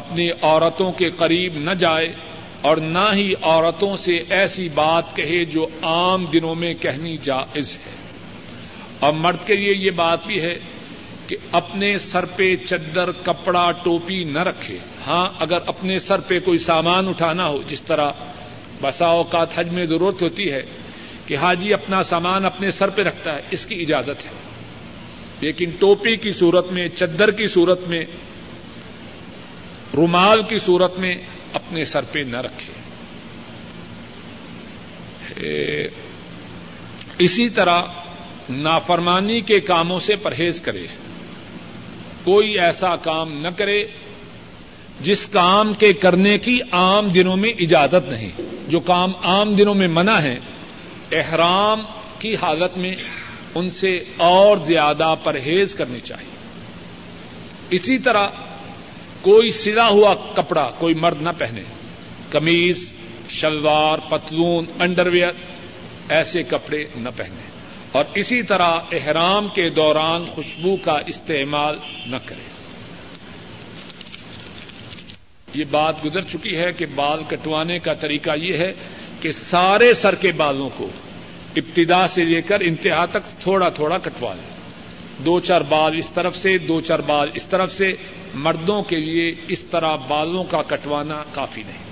اپنی عورتوں کے قریب نہ جائے، اور نہ ہی عورتوں سے ایسی بات کہے جو عام دنوں میں کہنی جائز ہے. اور مرد کے لیے یہ بات بھی ہے کہ اپنے سر پہ چادر، کپڑا، ٹوپی نہ رکھے. ہاں اگر اپنے سر پہ کوئی سامان اٹھانا ہو، جس طرح بسا اوقات حج میں ضرورت ہوتی ہے کہ حاجی اپنا سامان اپنے سر پہ رکھتا ہے، اس کی اجازت ہے، لیکن ٹوپی کی صورت میں، چادر کی صورت میں، رومال کی صورت میں اپنے سر پہ نہ رکھے. اسی طرح نافرمانی کے کاموں سے پرہیز کرے، کوئی ایسا کام نہ کرے جس کام کے کرنے کی عام دنوں میں اجازت نہیں. جو کام عام دنوں میں منع ہے، احرام کی حالت میں ان سے اور زیادہ پرہیز کرنی چاہیے. اسی طرح کوئی سلا ہوا کپڑا کوئی مرد نہ پہنے، قمیض، شلوار، پتلون، انڈر ویئر، ایسے کپڑے نہ پہنے. اور اسی طرح احرام کے دوران خوشبو کا استعمال نہ کرے. یہ بات گزر چکی ہے کہ بال کٹوانے کا طریقہ یہ ہے کہ سارے سر کے بالوں کو ابتدا سے لے کر انتہا تک تھوڑا تھوڑا کٹوا لیں، دو چار بال اس طرف سے، دو چار بال اس طرف سے. مردوں کے لیے اس طرح بالوں کا کٹوانا کافی نہیں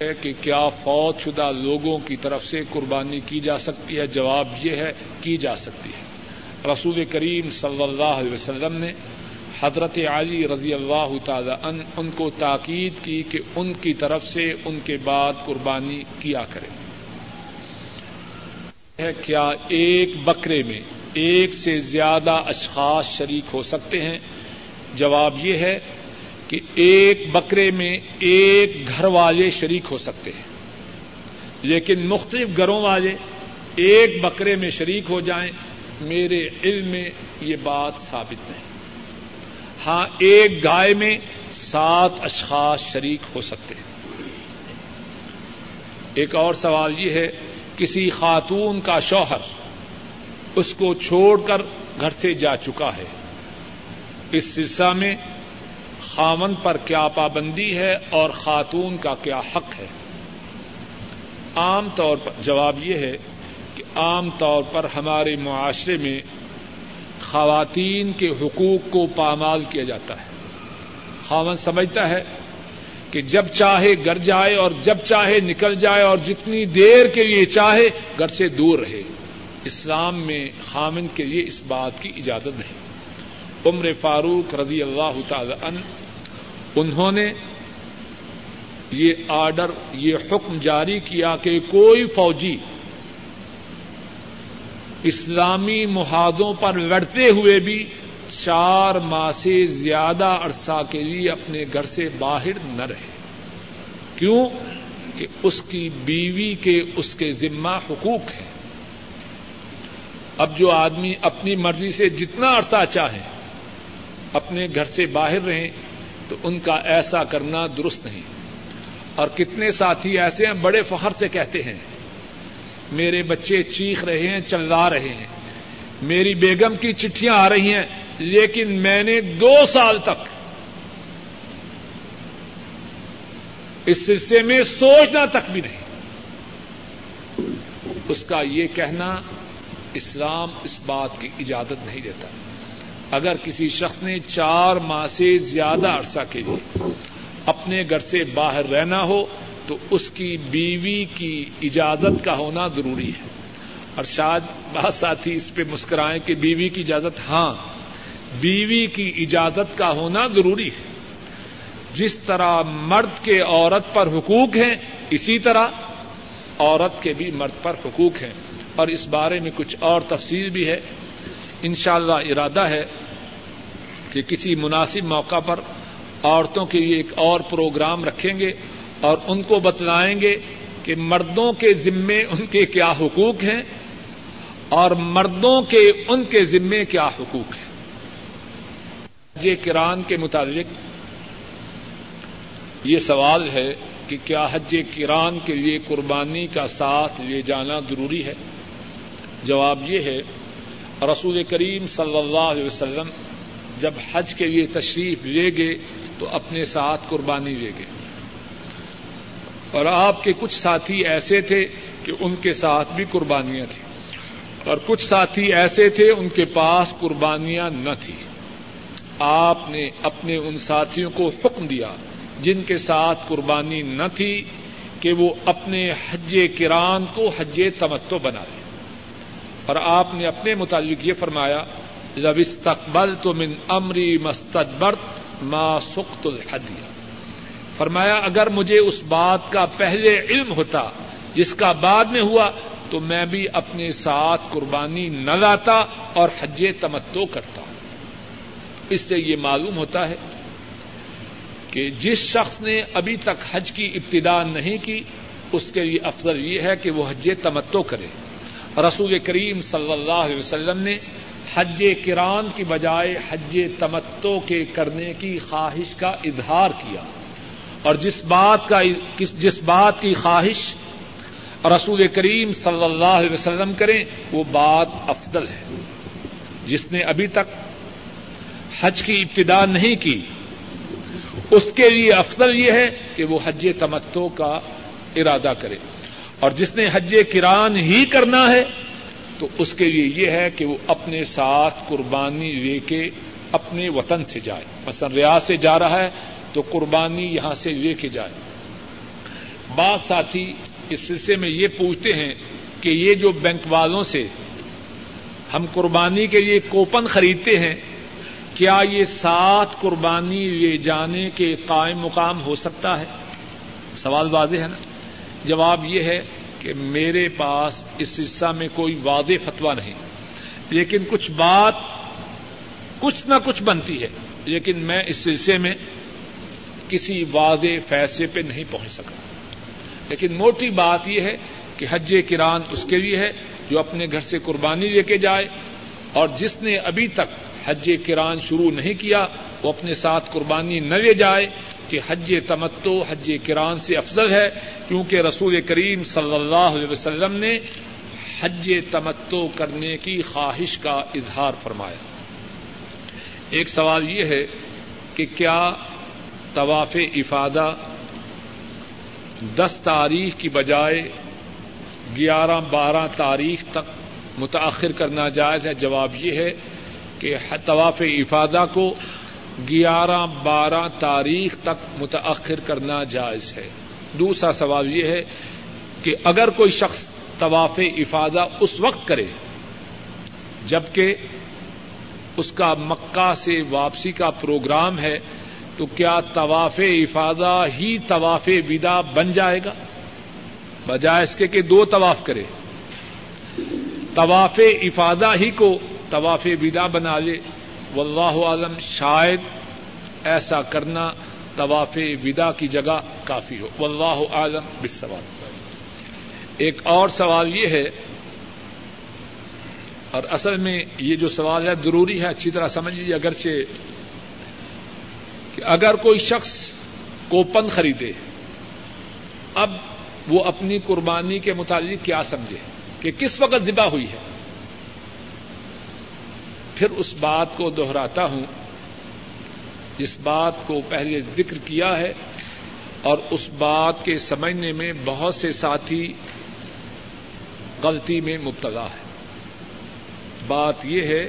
ہے. کہ کیا فوت شدہ لوگوں کی طرف سے قربانی کی جا سکتی ہے؟ جواب یہ ہے کی جا سکتی ہے. رسول کریم صلی اللہ علیہ وسلم نے حضرت علی رضی اللہ تعالی عنہ ان کو تاکید کی کہ ان کی طرف سے ان کے بعد قربانی کیا کرے. کیا ایک بکرے میں ایک سے زیادہ اشخاص شریک ہو سکتے ہیں؟ جواب یہ ہے کہ ایک بکرے میں ایک گھر والے شریک ہو سکتے ہیں، لیکن مختلف گھروں والے ایک بکرے میں شریک ہو جائیں میرے علم میں یہ بات ثابت نہیں. ہاں ایک گائے میں سات اشخاص شریک ہو سکتے ہیں. ایک اور سوال یہ ہے، کسی خاتون کا شوہر اس کو چھوڑ کر گھر سے جا چکا ہے، اس سلسلہ میں خاوند پر کیا پابندی ہے اور خاتون کا کیا حق ہے؟ عام طور پر جواب یہ ہے کہ عام طور پر ہمارے معاشرے میں خواتین کے حقوق کو پامال کیا جاتا ہے. خاوند سمجھتا ہے کہ جب چاہے گھر جائے اور جب چاہے نکل جائے اور جتنی دیر کے لیے چاہے گھر سے دور رہے. اسلام میں خامند کے لیے اس بات کی اجازت نہیں. عمر فاروق رضی اللہ تعالی عنہ انہوں نے یہ آرڈر، یہ حکم جاری کیا کہ کوئی فوجی اسلامی محاذوں پر لڑتے ہوئے بھی چار ماہ سے زیادہ عرصہ کے لیے اپنے گھر سے باہر نہ رہے، کیوں کہ اس کی بیوی کے اس کے ذمہ حقوق ہیں۔ اب جو آدمی اپنی مرضی سے جتنا عرصہ چاہے اپنے گھر سے باہر رہیں تو ان کا ایسا کرنا درست نہیں۔ اور کتنے ساتھی ایسے ہیں بڑے فخر سے کہتے ہیں میرے بچے چیخ رہے ہیں، چلا رہے ہیں، میری بیگم کی چٹھیاں آ رہی ہیں، لیکن میں نے دو سال تک اس سلسلے میں سوچنا تک بھی نہیں۔ اس کا یہ کہنا اسلام اس بات کی اجازت نہیں دیتا۔ اگر کسی شخص نے چار ماہ سے زیادہ عرصہ کے لیے اپنے گھر سے باہر رہنا ہو تو اس کی بیوی کی اجازت کا ہونا ضروری ہے۔ اور شاید بہت ساتھی اس پہ مسکرائیں کہ بیوی کی اجازت، ہاں بیوی کی اجازت کا ہونا ضروری ہے۔ جس طرح مرد کے عورت پر حقوق ہیں اسی طرح عورت کے بھی مرد پر حقوق ہیں، اور اس بارے میں کچھ اور تفصیل بھی ہے۔ انشاءاللہ ارادہ ہے کہ کسی مناسب موقع پر عورتوں کے لیے ایک اور پروگرام رکھیں گے اور ان کو بتلائیں گے کہ مردوں کے ذمے ان کے کیا حقوق ہیں اور مردوں کے ان کے ذمے کیا حقوق ہیں۔ حج کران کے متعلق یہ سوال ہے کہ کیا حج کران کے لیے قربانی کا ساتھ لے جانا ضروری ہے؟ جواب یہ ہے، رسول کریم صلی اللہ علیہ وسلم جب حج کے لیے تشریف لے گئے تو اپنے ساتھ قربانی لے گئے، اور آپ کے کچھ ساتھی ایسے تھے کہ ان کے ساتھ بھی قربانیاں تھیں، اور کچھ ساتھی ایسے تھے ان کے پاس قربانیاں نہ تھیں۔ آپ نے اپنے ان ساتھیوں کو حکم دیا جن کے ساتھ قربانی نہ تھی کہ وہ اپنے حج کران کو حج تمتع بنائے، اور آپ نے اپنے متعلق یہ فرمایا لو استقبلت من امری مستدبرت ما سقت الحدی۔ فرمایا اگر مجھے اس بات کا پہلے علم ہوتا جس کا بعد میں ہوا تو میں بھی اپنے ساتھ قربانی نہ لاتا اور حج تمتع کرتا۔ اس سے یہ معلوم ہوتا ہے کہ جس شخص نے ابھی تک حج کی ابتدا نہیں کی اس کے لیے افضل یہ ہے کہ وہ حج تمتع کرے۔ رسول کریم صلی اللہ علیہ وسلم نے حج کران کی بجائے حج تمتع کے کرنے کی خواہش کا اظہار کیا، اور جس بات کا جس بات کی خواہش رسول کریم صلی اللہ علیہ وسلم کریں وہ بات افضل ہے۔ جس نے ابھی تک حج کی ابتدا نہیں کی اس کے لیے افضل یہ ہے کہ وہ حج تمتع کا ارادہ کرے، اور جس نے حج کران ہی کرنا ہے تو اس کے لیے یہ ہے کہ وہ اپنے ساتھ قربانی لے کے اپنے وطن سے جائے۔ مثلا ریاض سے جا رہا ہے تو قربانی یہاں سے لے کے جائے۔ بعض ساتھی اس سلسلے میں یہ پوچھتے ہیں کہ یہ جو بینک والوں سے ہم قربانی کے لیے کوپن خریدتے ہیں، کیا یہ ساتھ قربانی لے جانے کے قائم مقام ہو سکتا ہے؟ سوال واضح ہے نا؟ جواب یہ ہے کہ میرے پاس اس سلسلہ میں کوئی واضح فتویٰ نہیں، لیکن کچھ بات کچھ نہ کچھ بنتی ہے، لیکن میں اس سلسلے میں کسی واضح فیصلے پہ نہیں پہنچ سکا۔ لیکن موٹی بات یہ ہے کہ حج کران اس کے لیے ہے جو اپنے گھر سے قربانی لے کے جائے، اور جس نے ابھی تک حج کران شروع نہیں کیا وہ اپنے ساتھ قربانی نہ لے جائے کہ حج تمتع حج کران سے افضل ہے، کیونکہ رسول کریم صلی اللہ علیہ وسلم نے حج تمتع کرنے کی خواہش کا اظہار فرمایا۔ ایک سوال یہ ہے کہ کیا طواف افاضہ دس تاریخ کی بجائے گیارہ بارہ تاریخ تک متاخر کرنا جائز ہے؟ جواب یہ ہے کہ طواف افاضہ کو گیارہ بارہ تاریخ تک متاخر کرنا جائز ہے۔ دوسرا سوال یہ ہے کہ اگر کوئی شخص طواف افاضہ اس وقت کرے جبکہ اس کا مکہ سے واپسی کا پروگرام ہے تو کیا طواف افاضہ ہی طواف ودا بن جائے گا بجائے اس کے کہ دو طواف کرے؟ طواف افاضہ ہی کو طواف ودا بنا لے واللہ عالم شاید ایسا کرنا طواف ودا کی جگہ کافی ہو. واللہ عالم بالصواب. ایک اور سوال یہ ہے, اور اصل میں یہ جو سوال ہے ضروری ہے اچھی طرح سمجھ لیجیے, اگرچہ کہ اگر کوئی شخص کوپن خریدے, اب وہ اپنی قربانی کے متعلق کیا سمجھے کہ کس وقت ذبح ہوئی ہے؟ پھر اس بات کو دہراتا ہوں جس بات کو پہلے ذکر کیا ہے, اور اس بات کے سمجھنے میں بہت سے ساتھی غلطی میں مبتلا ہے. بات یہ ہے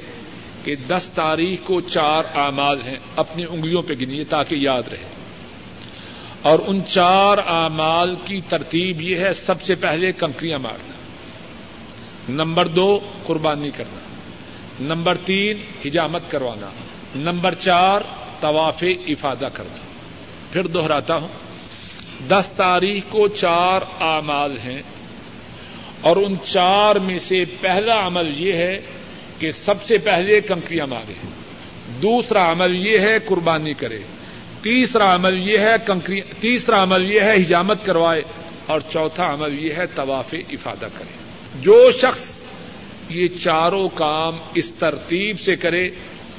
کہ دس تاریخ کو چار اعمال ہیں, اپنی انگلیوں پہ گنیے تاکہ یاد رہے, اور ان چار اعمال کی ترتیب یہ ہے, سب سے پہلے کنکریاں مارنا, نمبر دو قربانی کرنا, نمبر تین حجامت کروانا, نمبر چار طواف افادہ کرنا. پھر دوہراتا ہوں, دس تاریخ کو چار اعمال ہیں, اور ان چار میں سے پہلا عمل یہ ہے کہ سب سے پہلے کنکریاں مارے, دوسرا عمل یہ ہے قربانی کرے, تیسرا عمل یہ ہے کنکری تیسرا عمل یہ ہے حجامت کروائے, اور چوتھا عمل یہ ہے طواف افادہ کرے. جو شخص یہ چاروں کام اس ترتیب سے کرے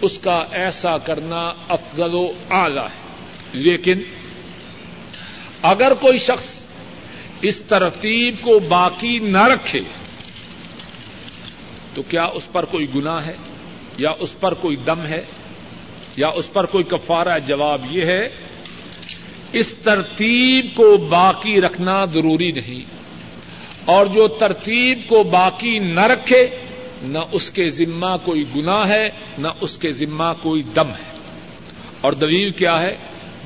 اس کا ایسا کرنا افضل و اعلیٰ ہے. لیکن اگر کوئی شخص اس ترتیب کو باقی نہ رکھے تو کیا اس پر کوئی گناہ ہے یا اس پر کوئی دم ہے یا اس پر کوئی کفارہ؟ جواب یہ ہے, اس ترتیب کو باقی رکھنا ضروری نہیں, اور جو ترتیب کو باقی نہ رکھے نہ اس کے ذمہ کوئی گناہ ہے نہ اس کے ذمہ کوئی دم ہے. اور دلیل کیا ہے؟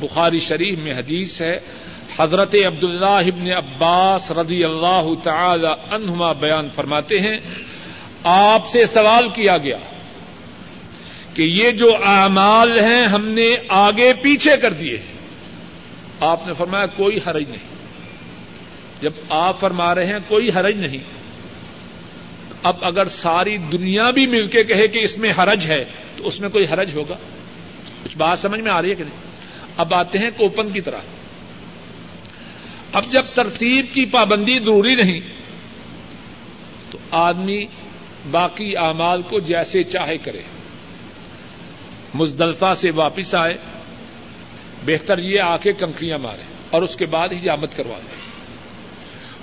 بخاری شریف میں حدیث ہے, حضرت عبداللہ ابن عباس رضی اللہ تعالی عنہما بیان فرماتے ہیں, آپ سے سوال کیا گیا کہ یہ جو اعمال ہیں ہم نے آگے پیچھے کر دیے, آپ نے فرمایا کوئی حرج نہیں. جب آپ فرما رہے ہیں کوئی حرج نہیں, اب اگر ساری دنیا بھی مل کے کہے کہ اس میں حرج ہے تو اس میں کوئی حرج ہوگا؟ کچھ بات سمجھ میں آ رہی ہے کہ نہیں؟ اب آتے ہیں کوپن کی طرح. اب جب ترتیب کی پابندی ضروری نہیں تو آدمی باقی اعمال کو جیسے چاہے کرے. مزدلفہ سے واپس آئے, بہتر یہ آ کے کنکریاں مارے اور اس کے بعد حجامت کروا لے,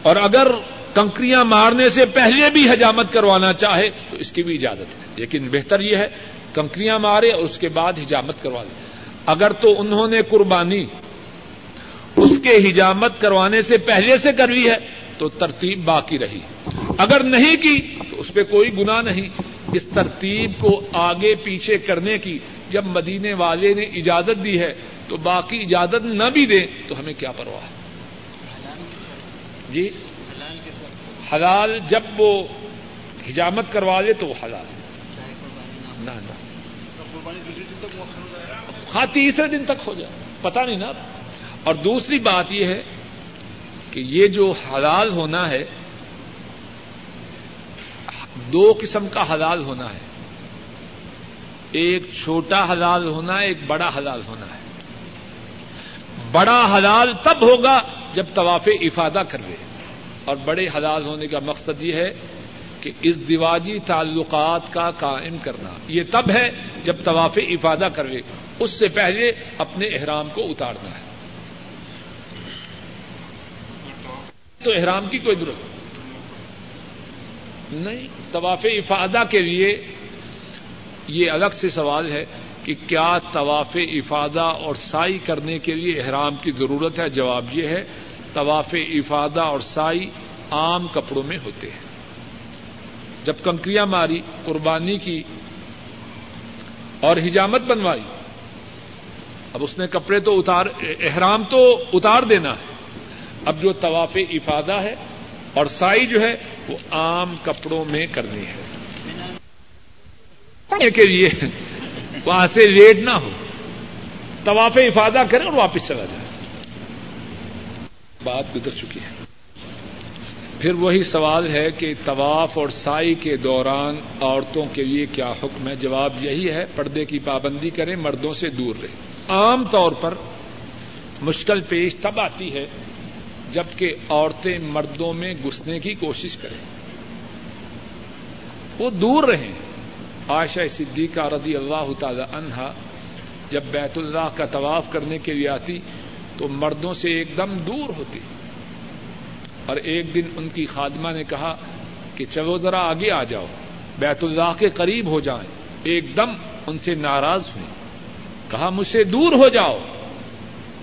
اور اگر کنکریاں مارنے سے پہلے بھی حجامت کروانا چاہے تو اس کی بھی اجازت ہے, لیکن بہتر یہ ہے کنکریاں مارے اور اس کے بعد حجامت کروا لے. اگر تو انہوں نے قربانی اس کے حجامت کروانے سے پہلے سے کر لی ہے تو ترتیب باقی رہی, اگر نہیں کی تو اس پہ کوئی گناہ نہیں. اس ترتیب کو آگے پیچھے کرنے کی جب مدینے والے نے اجازت دی ہے تو باقی اجازت نہ بھی دیں تو ہمیں کیا پرواہ ہے؟ جی حلال, جب وہ حجامت کروا لے تو وہ حلال نہ, ہاں تیسرے دن تک ہو جائے, پتہ نہیں نا. اور دوسری بات یہ ہے کہ یہ جو حلال ہونا ہے, دو قسم کا حلال ہونا ہے, ایک چھوٹا حلال ہونا ہے, ایک بڑا حلال ہونا ہے. بڑا حلال تب ہوگا جب طواف افادہ کر لے, اور بڑے حلال ہونے کا مقصد یہ ہے کہ ازدواجی تعلقات کا قائم کرنا, یہ تب ہے جب طواف افادہ کر لے, اس سے پہلے اپنے احرام کو اتارنا ہے تو احرام کی کوئی ضرورت نہیں. طواف افادہ کے لیے یہ الگ سے سوال ہے کہ کیا طواف افادہ اور سعی کرنے کے لیے احرام کی ضرورت ہے؟ جواب یہ ہے, طواف افادہ اور سعی عام کپڑوں میں ہوتے ہیں. جب کنکریاں ماری, قربانی کی اور حجامت بنوائی, اب اس نے کپڑے تو اتار احرام تو اتار دینا ہے. اب جو طواف افادہ ہے اور سائی جو ہے وہ عام کپڑوں میں کرنی ہے کہ یہ وہاں سے لیٹ نہ ہو, طواف افادہ کریں اور واپس چلا جائے. بات گزر چکی ہے. پھر وہی سوال ہے کہ طواف اور سعی کے دوران عورتوں کے لیے کیا حکم ہے؟ جواب یہی ہے پردے کی پابندی کریں، مردوں سے دور رہیں۔ عام طور پر مشکل پیش تب آتی ہے جبکہ عورتیں مردوں میں گھسنے کی کوشش کریں، وہ دور رہیں۔ عائشہ صدیقہ رضی اللہ تعالی عنہا جب بیت اللہ کا طواف کرنے کے لیے آتی تو مردوں سے ایک دم دور ہوتی، اور ایک دن ان کی خادمہ نے کہا کہ چلو ذرا آگے آ جاؤ، بیت اللہ کے قریب ہو جائیں۔ ایک دم ان سے ناراض ہوئی، کہا مجھ سے دور ہو جاؤ،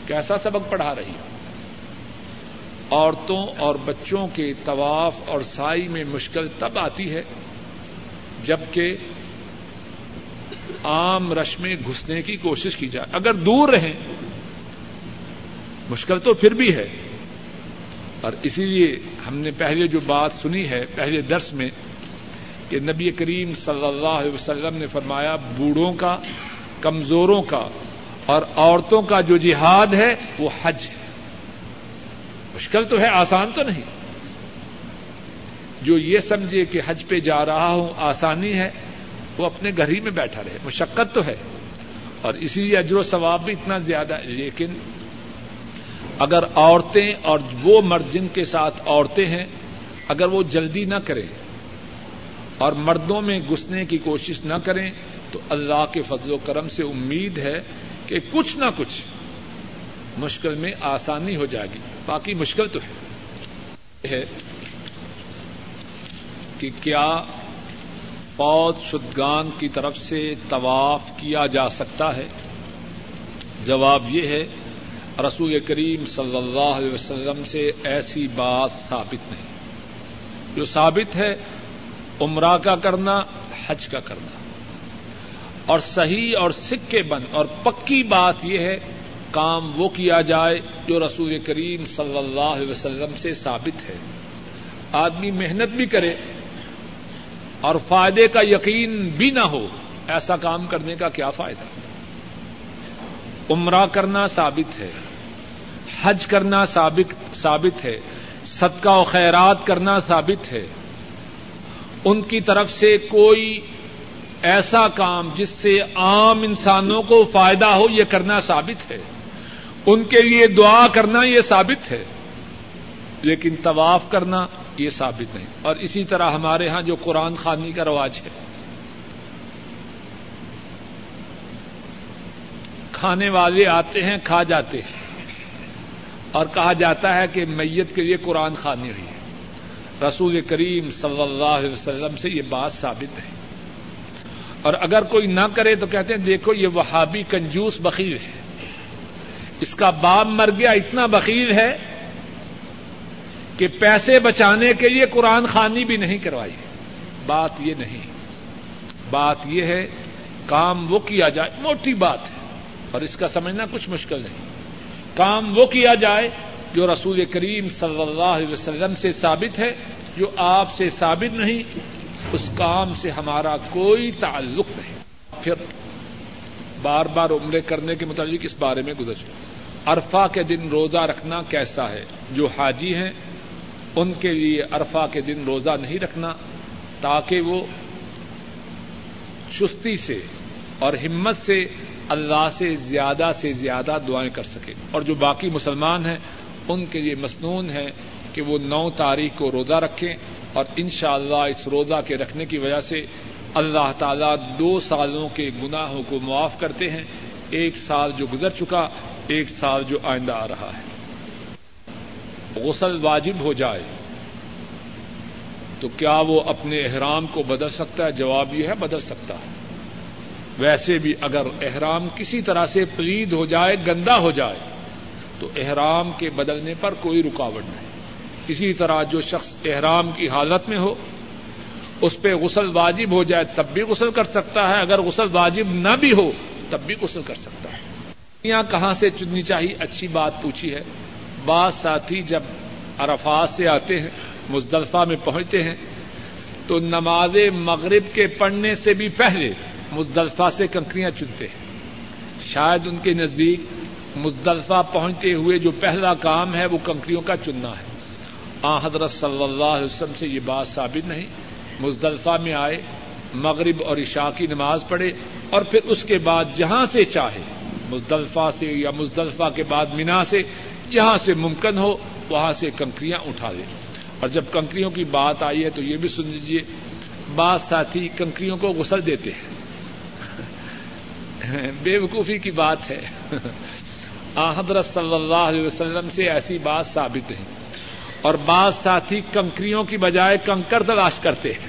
کیسا سبق پڑھا رہی ہو۔ عورتوں اور بچوں کے طواف اور سعی میں مشکل تب آتی ہے جبکہ عام رش میں گھسنے کی کوشش کی جائے۔ اگر دور رہیں، مشکل تو پھر بھی ہے، اور اسی لیے ہم نے پہلے جو بات سنی ہے پہلے درس میں کہ نبی کریم صلی اللہ علیہ وسلم نے فرمایا بوڑھوں کا، کمزوروں کا اور عورتوں کا جو جہاد ہے وہ حج ہے۔ مشکل تو ہے، آسان تو نہیں۔ جو یہ سمجھے کہ حج پہ جا رہا ہوں آسانی ہے، وہ اپنے گھر ہی میں بیٹھا رہے، مشقت تو ہے، اور اسی لیے اجر و ثواب بھی اتنا زیادہ ہے۔ لیکن اگر عورتیں اور وہ مرد جن کے ساتھ عورتیں ہیں، اگر وہ جلدی نہ کریں اور مردوں میں گھسنے کی کوشش نہ کریں تو اللہ کے فضل و کرم سے امید ہے کہ کچھ نہ کچھ مشکل میں آسانی ہو جائے گی، باقی مشکل تو ہے۔ کہ کیا فوج شدگان کی طرف سے طواف کیا جا سکتا ہے؟ جواب یہ ہے رسول کریم صلی اللہ علیہ وسلم سے ایسی بات ثابت نہیں۔ جو ثابت ہے عمرہ کا کرنا، حج کا کرنا، اور صحیح اور سکے بند اور پکی بات یہ ہے کام وہ کیا جائے جو رسول کریم صلی اللہ علیہ وسلم سے ثابت ہے۔ آدمی محنت بھی کرے اور فائدے کا یقین بھی نہ ہو، ایسا کام کرنے کا کیا فائدہ؟ عمرہ کرنا ثابت ہے، حج کرنا ثابت ثابت ہے، صدقہ و خیرات کرنا ثابت ہے۔ ان کی طرف سے کوئی ایسا کام جس سے عام انسانوں کو فائدہ ہو، یہ کرنا ثابت ہے۔ ان کے لیے دعا کرنا یہ ثابت ہے، لیکن طواف کرنا یہ ثابت نہیں۔ اور اسی طرح ہمارے ہاں جو قرآن خوانی کا رواج ہے، کھانے والے آتے ہیں، کھا جاتے ہیں، اور کہا جاتا ہے کہ میت کے لیے قرآن خوانی ہوئی ہے۔ رسول کریم صلی اللہ علیہ وسلم سے یہ بات ثابت ہے۔ اور اگر کوئی نہ کرے تو کہتے ہیں دیکھو یہ وہابی کنجوس بخیل ہے، اس کا باپ مر گیا، اتنا بخیل ہے کہ پیسے بچانے کے لیے قرآن خوانی بھی نہیں کروائی۔ بات یہ نہیں، بات یہ ہے کام وہ کیا جائے، موٹی بات ہے اور اس کا سمجھنا کچھ مشکل نہیں۔ کام وہ کیا جائے جو رسول کریم صلی اللہ علیہ وسلم سے ثابت ہے، جو آپ سے ثابت نہیں اس کام سے ہمارا کوئی تعلق نہیں۔ پھر بار بار عمرے کرنے کے متعلق اس بارے میں گزر چکے۔ عرفہ کے دن روزہ رکھنا کیسا ہے؟ جو حاجی ہیں ان کے لیے عرفہ کے دن روزہ نہیں رکھنا تاکہ وہ چستی سے اور ہمت سے اللہ سے زیادہ سے زیادہ دعائیں کر سکیں۔ اور جو باقی مسلمان ہیں ان کے لیے مسنون ہے کہ وہ نو تاریخ کو روزہ رکھیں، اور انشاءاللہ اس روزہ کے رکھنے کی وجہ سے اللہ تعالیٰ دو سالوں کے گناہوں کو معاف کرتے ہیں، ایک سال جو گزر چکا، ایک سال جو آئندہ آ رہا ہے۔ غسل واجب ہو جائے تو کیا وہ اپنے احرام کو بدل سکتا ہے؟ جواب یہ ہے بدل سکتا ہے۔ ویسے بھی اگر احرام کسی طرح سے پلید ہو جائے، گندا ہو جائے، تو احرام کے بدلنے پر کوئی رکاوٹ نہیں۔ اسی طرح جو شخص احرام کی حالت میں ہو، اس پہ غسل واجب ہو جائے تب بھی غسل کر سکتا ہے، اگر غسل واجب نہ بھی ہو تب بھی غسل کر سکتا ہے۔ کہاں سے چننی چاہیے؟ اچھی بات پوچھی ہے۔ بعض ساتھی جب عرفات سے آتے ہیں، مزدلفہ میں پہنچتے ہیں، تو نماز مغرب کے پڑھنے سے بھی پہلے مزدلفہ سے کنکریاں چنتے ہیں۔ شاید ان کے نزدیک مزدلفہ پہنچتے ہوئے جو پہلا کام ہے وہ کنکریوں کا چننا ہے، آ حضرت صلی اللہ علیہ وسلم سے یہ بات ثابت نہیں. مزدلفہ میں آئے, مغرب اور عشاء کی نماز پڑھے, اور پھر اس کے بعد جہاں سے چاہے, مزدلفہ سے یا مزدلفہ کے بعد منا سے, جہاں سے ممکن ہو وہاں سے کنکریاں اٹھا لے. اور جب کنکریوں کی بات آئی ہے تو یہ بھی سن لیجیے, بعض ساتھی کنکریوں کو غسل دیتے ہیں. بے وقوفی کی بات ہے. آ حضرت صلی اللہ علیہ وسلم سے ایسی بات ثابت نہیں. اور بعض ساتھی کنکریوں کی بجائے کنکر تلاش کرتے ہیں,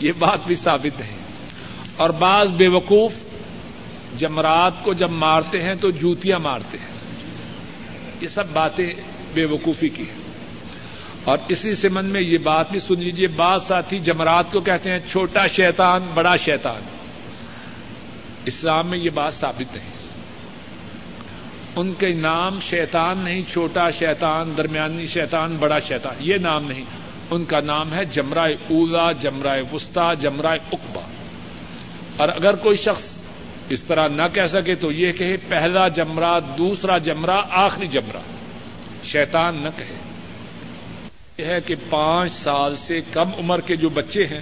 یہ بات بھی ثابت نہیں. اور بعض بے وقوف جمرات کو جب مارتے ہیں تو جوتیاں مارتے ہیں. یہ سب باتیں بے وقوفی کی ہیں. اور اسی سمن میں یہ بات بھی سن لیجیے, بعض ساتھی جمرات کو کہتے ہیں چھوٹا شیطان بڑا شیطان. اسلام میں یہ بات ثابت نہیں. ان کے نام شیطان نہیں, چھوٹا شیطان, درمیانی شیطان, بڑا شیطان, یہ نام نہیں. ان کا نام ہے جمرہ اولا, جمرہ وسطی, جمرہ عقبہ. اور اگر کوئی شخص اس طرح نہ کہہ سکے تو یہ کہے پہلا جمرہ, دوسرا جمرہ, آخری جمرہ. شیطان نہ کہے. یہ ہے کہ پانچ سال سے کم عمر کے جو بچے ہیں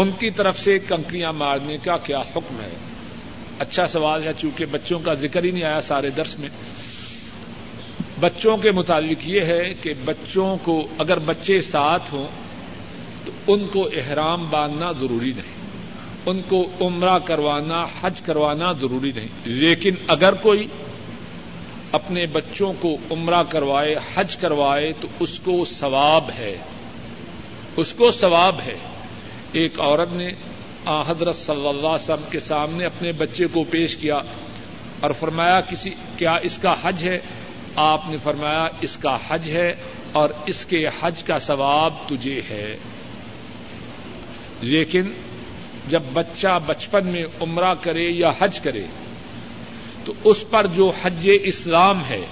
ان کی طرف سے کنکریاں مارنے کا کیا حکم ہے؟ اچھا سوال ہے. چونکہ بچوں کا ذکر ہی نہیں آیا سارے درس میں. بچوں کے متعلق یہ ہے کہ بچوں کو, اگر بچے ساتھ ہوں تو ان کو احرام باندھنا ضروری نہیں, ان کو عمرہ کروانا, حج کروانا ضروری نہیں. لیکن اگر کوئی اپنے بچوں کو عمرہ کروائے, حج کروائے تو اس کو ثواب ہے, اس کو ثواب ہے. ایک عورت نے حضرت صلی اللہ علیہ وسلم کے سامنے اپنے بچے کو پیش کیا اور فرمایا کسی کیا اس کا حج ہے؟ آپ نے فرمایا اس کا حج ہے اور اس کے حج کا ثواب تجھے ہے. لیکن جب بچہ بچپن میں عمرہ کرے یا حج کرے تو اس پر جو حج اسلام ہے,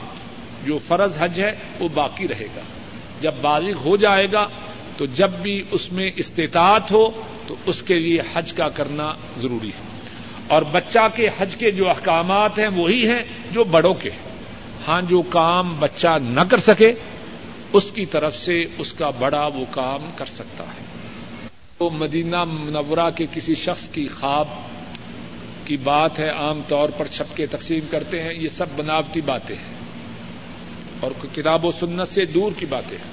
جو فرض حج ہے, وہ باقی رہے گا. جب بالغ ہو جائے گا تو جب بھی اس میں استطاعت ہو تو اس کے لیے حج کا کرنا ضروری ہے. اور بچہ کے حج کے جو احکامات ہیں وہی ہیں جو بڑوں کے ہیں. ہاں, جو کام بچہ نہ کر سکے اس کی طرف سے اس کا بڑا وہ کام کر سکتا ہے. تو مدینہ منورہ کے کسی شخص کی خواب کی بات ہے, عام طور پر چھپ کے تقسیم کرتے ہیں. یہ سب بناوٹی باتیں ہیں اور کتاب و سنت سے دور کی باتیں ہیں,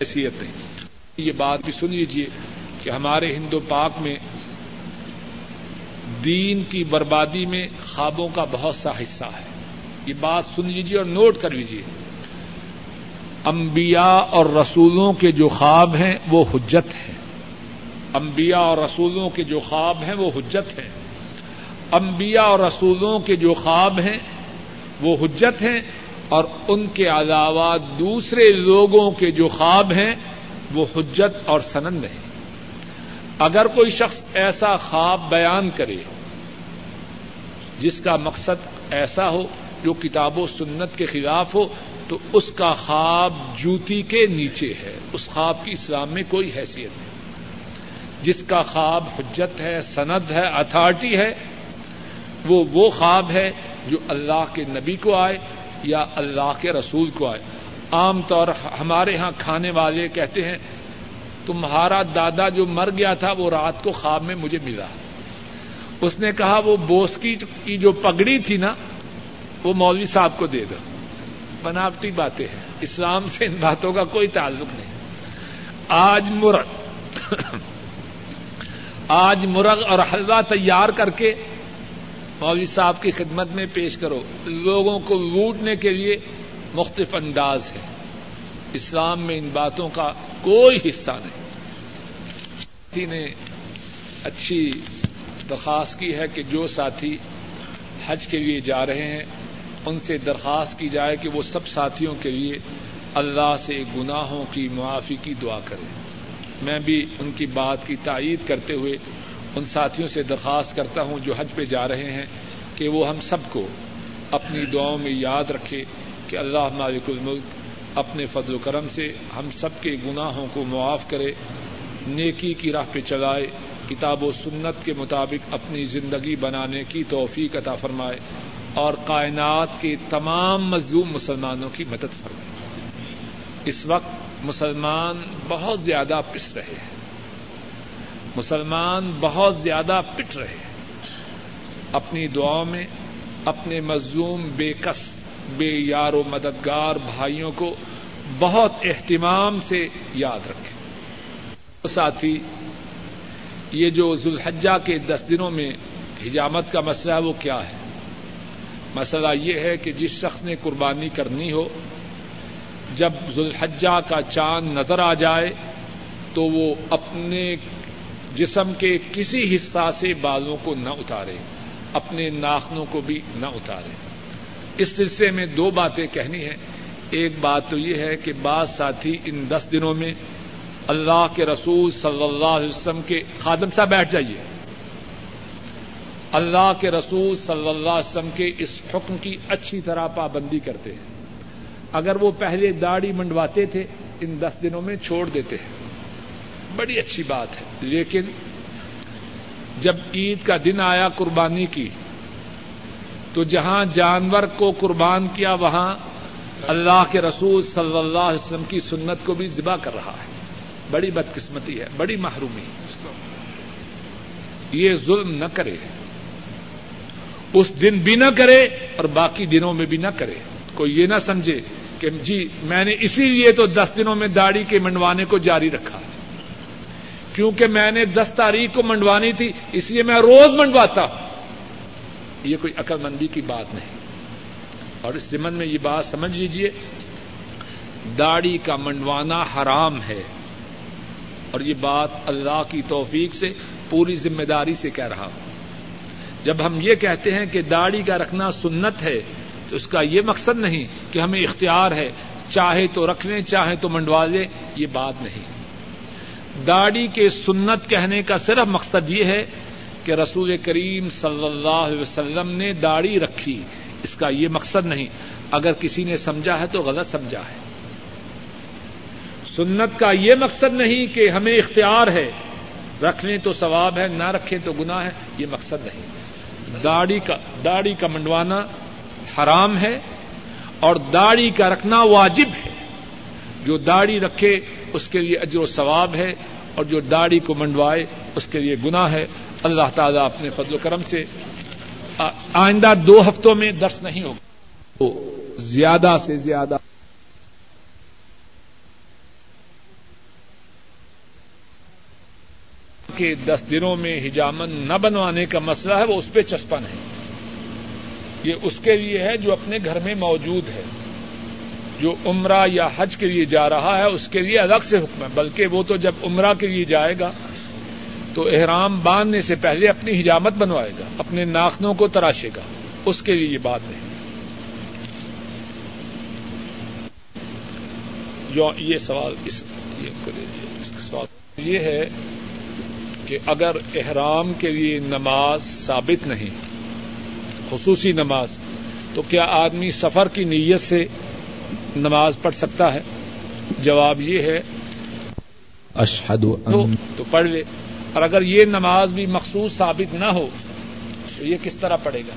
حیثیت نہیں. یہ بات بھی سن لیجیے کہ ہمارے ہندو پاک میں دین کی بربادی میں خوابوں کا بہت سا حصہ ہے. یہ بات سن لیجیے اور نوٹ کر لیجیے. انبیاء اور رسولوں کے جو خواب ہیں وہ حجت ہیں. انبیاء اور رسولوں کے جو خواب ہیں وہ حجت ہیں. انبیاء اور رسولوں کے جو خواب ہیں وہ حجت ہیں, اور ان کے علاوہ دوسرے لوگوں کے جو خواب ہیں وہ حجت اور سند ہیں. اگر کوئی شخص ایسا خواب بیان کرے جس کا مقصد ایسا ہو جو کتاب و سنت کے خلاف ہو تو اس کا خواب جوتی کے نیچے ہے. اس خواب کی اسلام میں کوئی حیثیت نہیں. جس کا خواب حجت ہے, سند ہے, اتھارٹی ہے, وہ وہ خواب ہے جو اللہ کے نبی کو آئے یا اللہ کے رسول کو آئے. عام طور ہمارے ہاں کھانے والے کہتے ہیں تمہارا دادا جو مر گیا تھا وہ رات کو خواب میں مجھے ملا, اس نے کہا وہ بوسکی کی جو پگڑی تھی نا وہ مولوی صاحب کو دے دو. بناوٹی باتیں ہیں, اسلام سے ان باتوں کا کوئی تعلق نہیں. آج مرغ آج مرغ اور حلوہ تیار کر کے مولوی صاحب کی خدمت میں پیش کرو. لوگوں کو لوٹنے کے لیے مختلف انداز ہے. اسلام میں ان باتوں کا کوئی حصہ نہیں. ساتھی نے اچھی درخواست کی ہے کہ جو ساتھی حج کے لیے جا رہے ہیں ان سے درخواست کی جائے کہ وہ سب ساتھیوں کے لیے اللہ سے گناہوں کی معافی کی دعا کریں. میں بھی ان کی بات کی تائید کرتے ہوئے ان ساتھیوں سے درخواست کرتا ہوں جو حج پہ جا رہے ہیں کہ وہ ہم سب کو اپنی دعاؤں میں یاد رکھے کہ اللہ مالک الملک اپنے فضل و کرم سے ہم سب کے گناہوں کو معاف کرے, نیکی کی راہ پہ چلائے, کتاب و سنت کے مطابق اپنی زندگی بنانے کی توفیق عطا فرمائے. اور کائنات کے تمام مظلوم مسلمانوں کی مدد فرمائے. اس وقت مسلمان بہت زیادہ پس رہے ہیں، مسلمان بہت زیادہ پٹ رہے ہیں. اپنی دعاؤں میں اپنے مظلوم بے کس بے یار و مددگار بھائیوں کو بہت اہتمام سے یاد رکھیں. تو ساتھی، یہ جو ذوالحجہ کے دس دنوں میں حجامت کا مسئلہ وہ کیا ہے؟ مسئلہ یہ ہے کہ جس شخص نے قربانی کرنی ہو، جب ذوالحجہ کا چاند نظر آ جائے تو وہ اپنے جسم کے کسی حصہ سے بالوں کو نہ اتارے، اپنے ناخنوں کو بھی نہ اتارے. اس سلسلے میں دو باتیں کہنی ہیں. ایک بات تو یہ ہے کہ بعض ساتھی ان دس دنوں میں اللہ کے رسول صلی اللہ علیہ وسلم کے خادم سا بیٹھ جائیے، اللہ کے رسول صلی اللہ علیہ وسلم کے اس حکم کی اچھی طرح پابندی کرتے ہیں. اگر وہ پہلے داڑھی منڈواتے تھے، ان دس دنوں میں چھوڑ دیتے ہیں، بڑی اچھی بات ہے. لیکن جب عید کا دن آیا قربانی کی، تو جہاں جانور کو قربان کیا وہاں اللہ کے رسول صلی اللہ علیہ وسلم کی سنت کو بھی ذبح کر رہا ہے. بڑی بدقسمتی ہے، بڑی محرومی. یہ ظلم نہ کرے، اس دن بھی نہ کرے اور باقی دنوں میں بھی نہ کرے. کوئی یہ نہ سمجھے کہ جی میں نے اسی لیے تو دس دنوں میں داڑھی کے منڈوانے کو جاری رکھا، کیونکہ میں نے دس تاریخ کو منڈوانی تھی اس لیے میں روز منڈواتا ہوں. یہ کوئی عقل مندی کی بات نہیں. اور اس ضمن میں یہ بات سمجھ لیجیے، داڑھی کا منڈوانا حرام ہے، اور یہ بات اللہ کی توفیق سے پوری ذمہ داری سے کہہ رہا ہوں. جب ہم یہ کہتے ہیں کہ داڑھی کا رکھنا سنت ہے، تو اس کا یہ مقصد نہیں کہ ہمیں اختیار ہے، چاہے تو رکھ لیں چاہے تو منڈوا لیں، یہ بات نہیں. داڑھی کے سنت کہنے کا صرف مقصد یہ ہے کہ رسول کریم صلی اللہ علیہ وسلم نے داڑھی رکھی، اس کا یہ مقصد نہیں. اگر کسی نے سمجھا ہے تو غلط سمجھا ہے. سنت کا یہ مقصد نہیں کہ ہمیں اختیار ہے، رکھ لیں تو ثواب ہے، نہ رکھیں تو گناہ ہے، یہ مقصد نہیں. داڑھی کا داڑھی کا منڈوانا حرام ہے اور داڑھی کا رکھنا واجب ہے. جو داڑھی رکھے اس کے لیے اجر و ثواب ہے، اور جو داڑھی کو منڈوائے اس کے لیے گناہ ہے. اللہ تعالیٰ اپنے فضل و کرم سے آئندہ دو ہفتوں میں درس نہیں ہوگا، تو زیادہ سے زیادہ کے دس دنوں میں حجامت نہ بنوانے کا مسئلہ ہے، وہ اس پہ چسپن ہے. یہ اس کے لیے ہے جو اپنے گھر میں موجود ہے. جو عمرہ یا حج کے لیے جا رہا ہے اس کے لیے الگ سے حکم ہے، بلکہ وہ تو جب عمرہ کے لیے جائے گا تو احرام باندھنے سے پہلے اپنی حجامت بنوائے گا، اپنے ناخنوں کو تراشے گا، اس کے لیے یہ بات نہیں. یہ سوال اس سوال یہ ہے کہ اگر احرام کے لیے نماز ثابت نہیں، خصوصی نماز، تو کیا آدمی سفر کی نیت سے نماز پڑھ سکتا ہے؟ جواب یہ ہے اشہد ان تو پڑھ لے. اور اگر یہ نماز بھی مخصوص ثابت نہ ہو تو یہ کس طرح پڑھے گا؟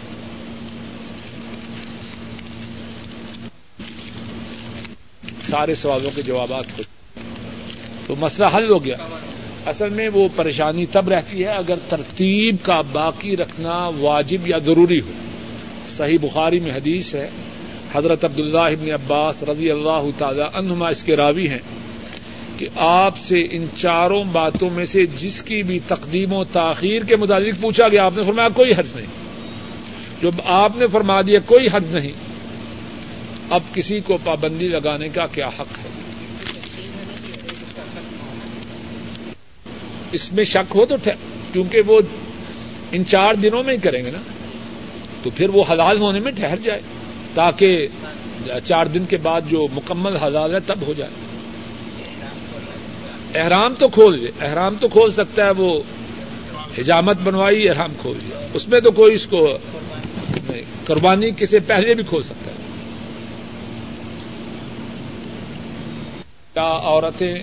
سارے سوالوں کے جوابات کو تو مسئلہ حل ہو گیا. اصل میں وہ پریشانی تب رہتی ہے اگر ترتیب کا باقی رکھنا واجب یا ضروری ہو. صحیح بخاری میں حدیث ہے، حضرت عبداللہ ابن عباس رضی اللہ تعالی عنہما اس کے راوی ہیں کہ آپ سے ان چاروں باتوں میں سے جس کی بھی تقدیم و تاخیر کے متعلق پوچھا گیا، آپ نے فرمایا کوئی حرج نہیں. جب آپ نے فرما دیا کوئی حرج نہیں، اب کسی کو پابندی لگانے کا کیا حق ہے؟ اس میں شک ہو تو کیونکہ وہ ان چار دنوں میں ہی کریں گے نا، تو پھر وہ حلال ہونے میں ٹھہر جائے تاکہ چار دن کے بعد جو مکمل حلال ہے تب ہو جائے. احرام تو کھول لے، احرام تو کھول سکتا ہے، وہ حجامت بنوائی احرام کھول لے، اس میں تو کوئی اس کو قربانی کسی پہلے بھی کھول سکتا ہے. کیا عورتیں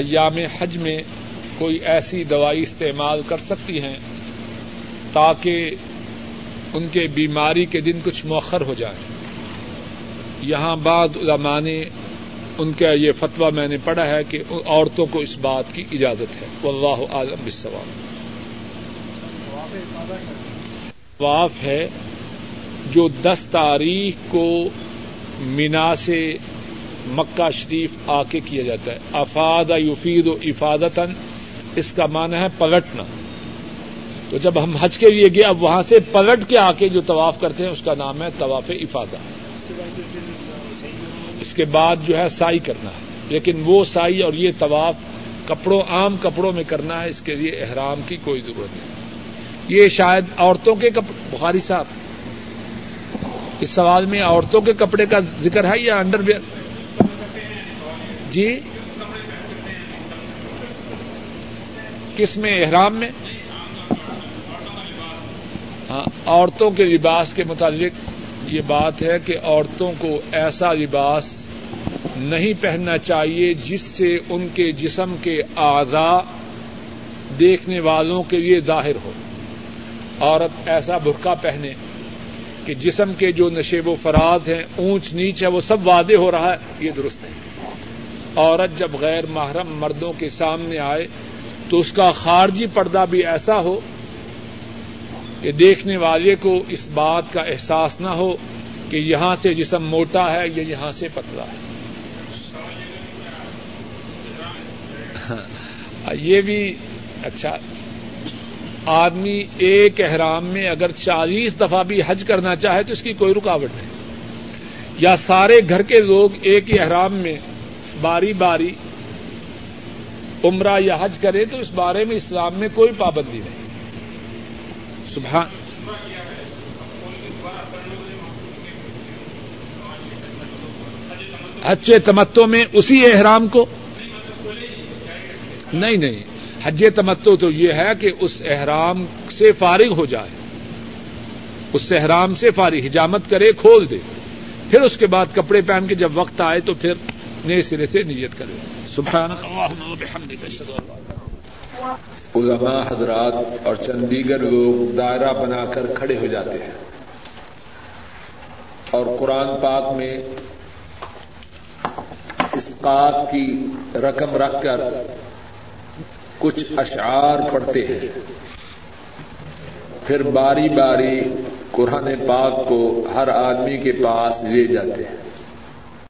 ایام حج میں کوئی ایسی دوائی استعمال کر سکتی ہیں تاکہ ان کے بیماری کے دن کچھ مؤخر ہو جائیں. یہاں بعض علماء نے ان کا یہ فتویٰ میں نے پڑھا ہے کہ عورتوں کو اس بات کی اجازت ہے. واللہ اعلم بالصواب. طواف ہے جو دس تاریخ کو منا سے مکہ شریف آ کے کیا جاتا ہے. افاد یفید افادتاً اس کا معنی ہے پلٹنا. تو جب ہم حج کے لیے گئے اب وہاں سے پلٹ کے آ کے جو طواف کرتے ہیں اس کا نام ہے طواف افادہ. اس کے بعد جو ہے سائی کرنا ہے, لیکن وہ سائی اور یہ طواف کپڑوں عام کپڑوں میں کرنا ہے, اس کے لیے احرام کی کوئی ضرورت نہیں. یہ شاید عورتوں کے کپڑے, بخاری صاحب اس سوال میں عورتوں کے کپڑے کا ذکر ہے یا انڈر ویئر؟ جی کس میں, احرام میں؟ ہاں, عورتوں کے لباس کے متعلق یہ بات ہے کہ عورتوں کو ایسا لباس نہیں پہننا چاہیے جس سے ان کے جسم کے اعضاء دیکھنے والوں کے لیے ظاہر ہو. عورت ایسا برقع پہنے کہ جسم کے جو نشیب و فراز ہیں, اونچ نیچ ہے, وہ سب واضح ہو رہا ہے, یہ درست ہے. عورت جب غیر محرم مردوں کے سامنے آئے تو اس کا خارجی پردہ بھی ایسا ہو کہ دیکھنے والے کو اس بات کا احساس نہ ہو کہ یہاں سے جسم موٹا ہے یا یہاں سے پتلا ہے. یہ بھی اچھا, آدمی ایک احرام میں اگر چالیس دفعہ بھی حج کرنا چاہے تو اس کی کوئی رکاوٹ نہیں, یا سارے گھر کے لوگ ایک ہی احرام میں باری باری عمرہ یا حج کریں تو اس بارے میں اسلام میں کوئی پابندی نہیں. سبحان, حج تمتع میں اسی احرام کو نہیں, نہیں حج تمتع تو یہ ہے کہ اس احرام سے فارغ ہو جائے, اس احرام سے فارغ, حجامت کرے, کھول دے, پھر اس کے بعد کپڑے پہن کے جب وقت آئے تو پھر نئے سرے سے نیت کرے. سبحان اللہم و بحمدک, اشہد ان لا الہ الا انت. علماء حضرات اور چند دیگر لوگ دائرہ بنا کر کھڑے ہو جاتے ہیں اور قرآن پاک میں اسقاط کی رقم رکھ کر کچھ اشعار پڑھتے ہیں, پھر باری باری قرآن پاک کو ہر آدمی کے پاس لے جاتے ہیں.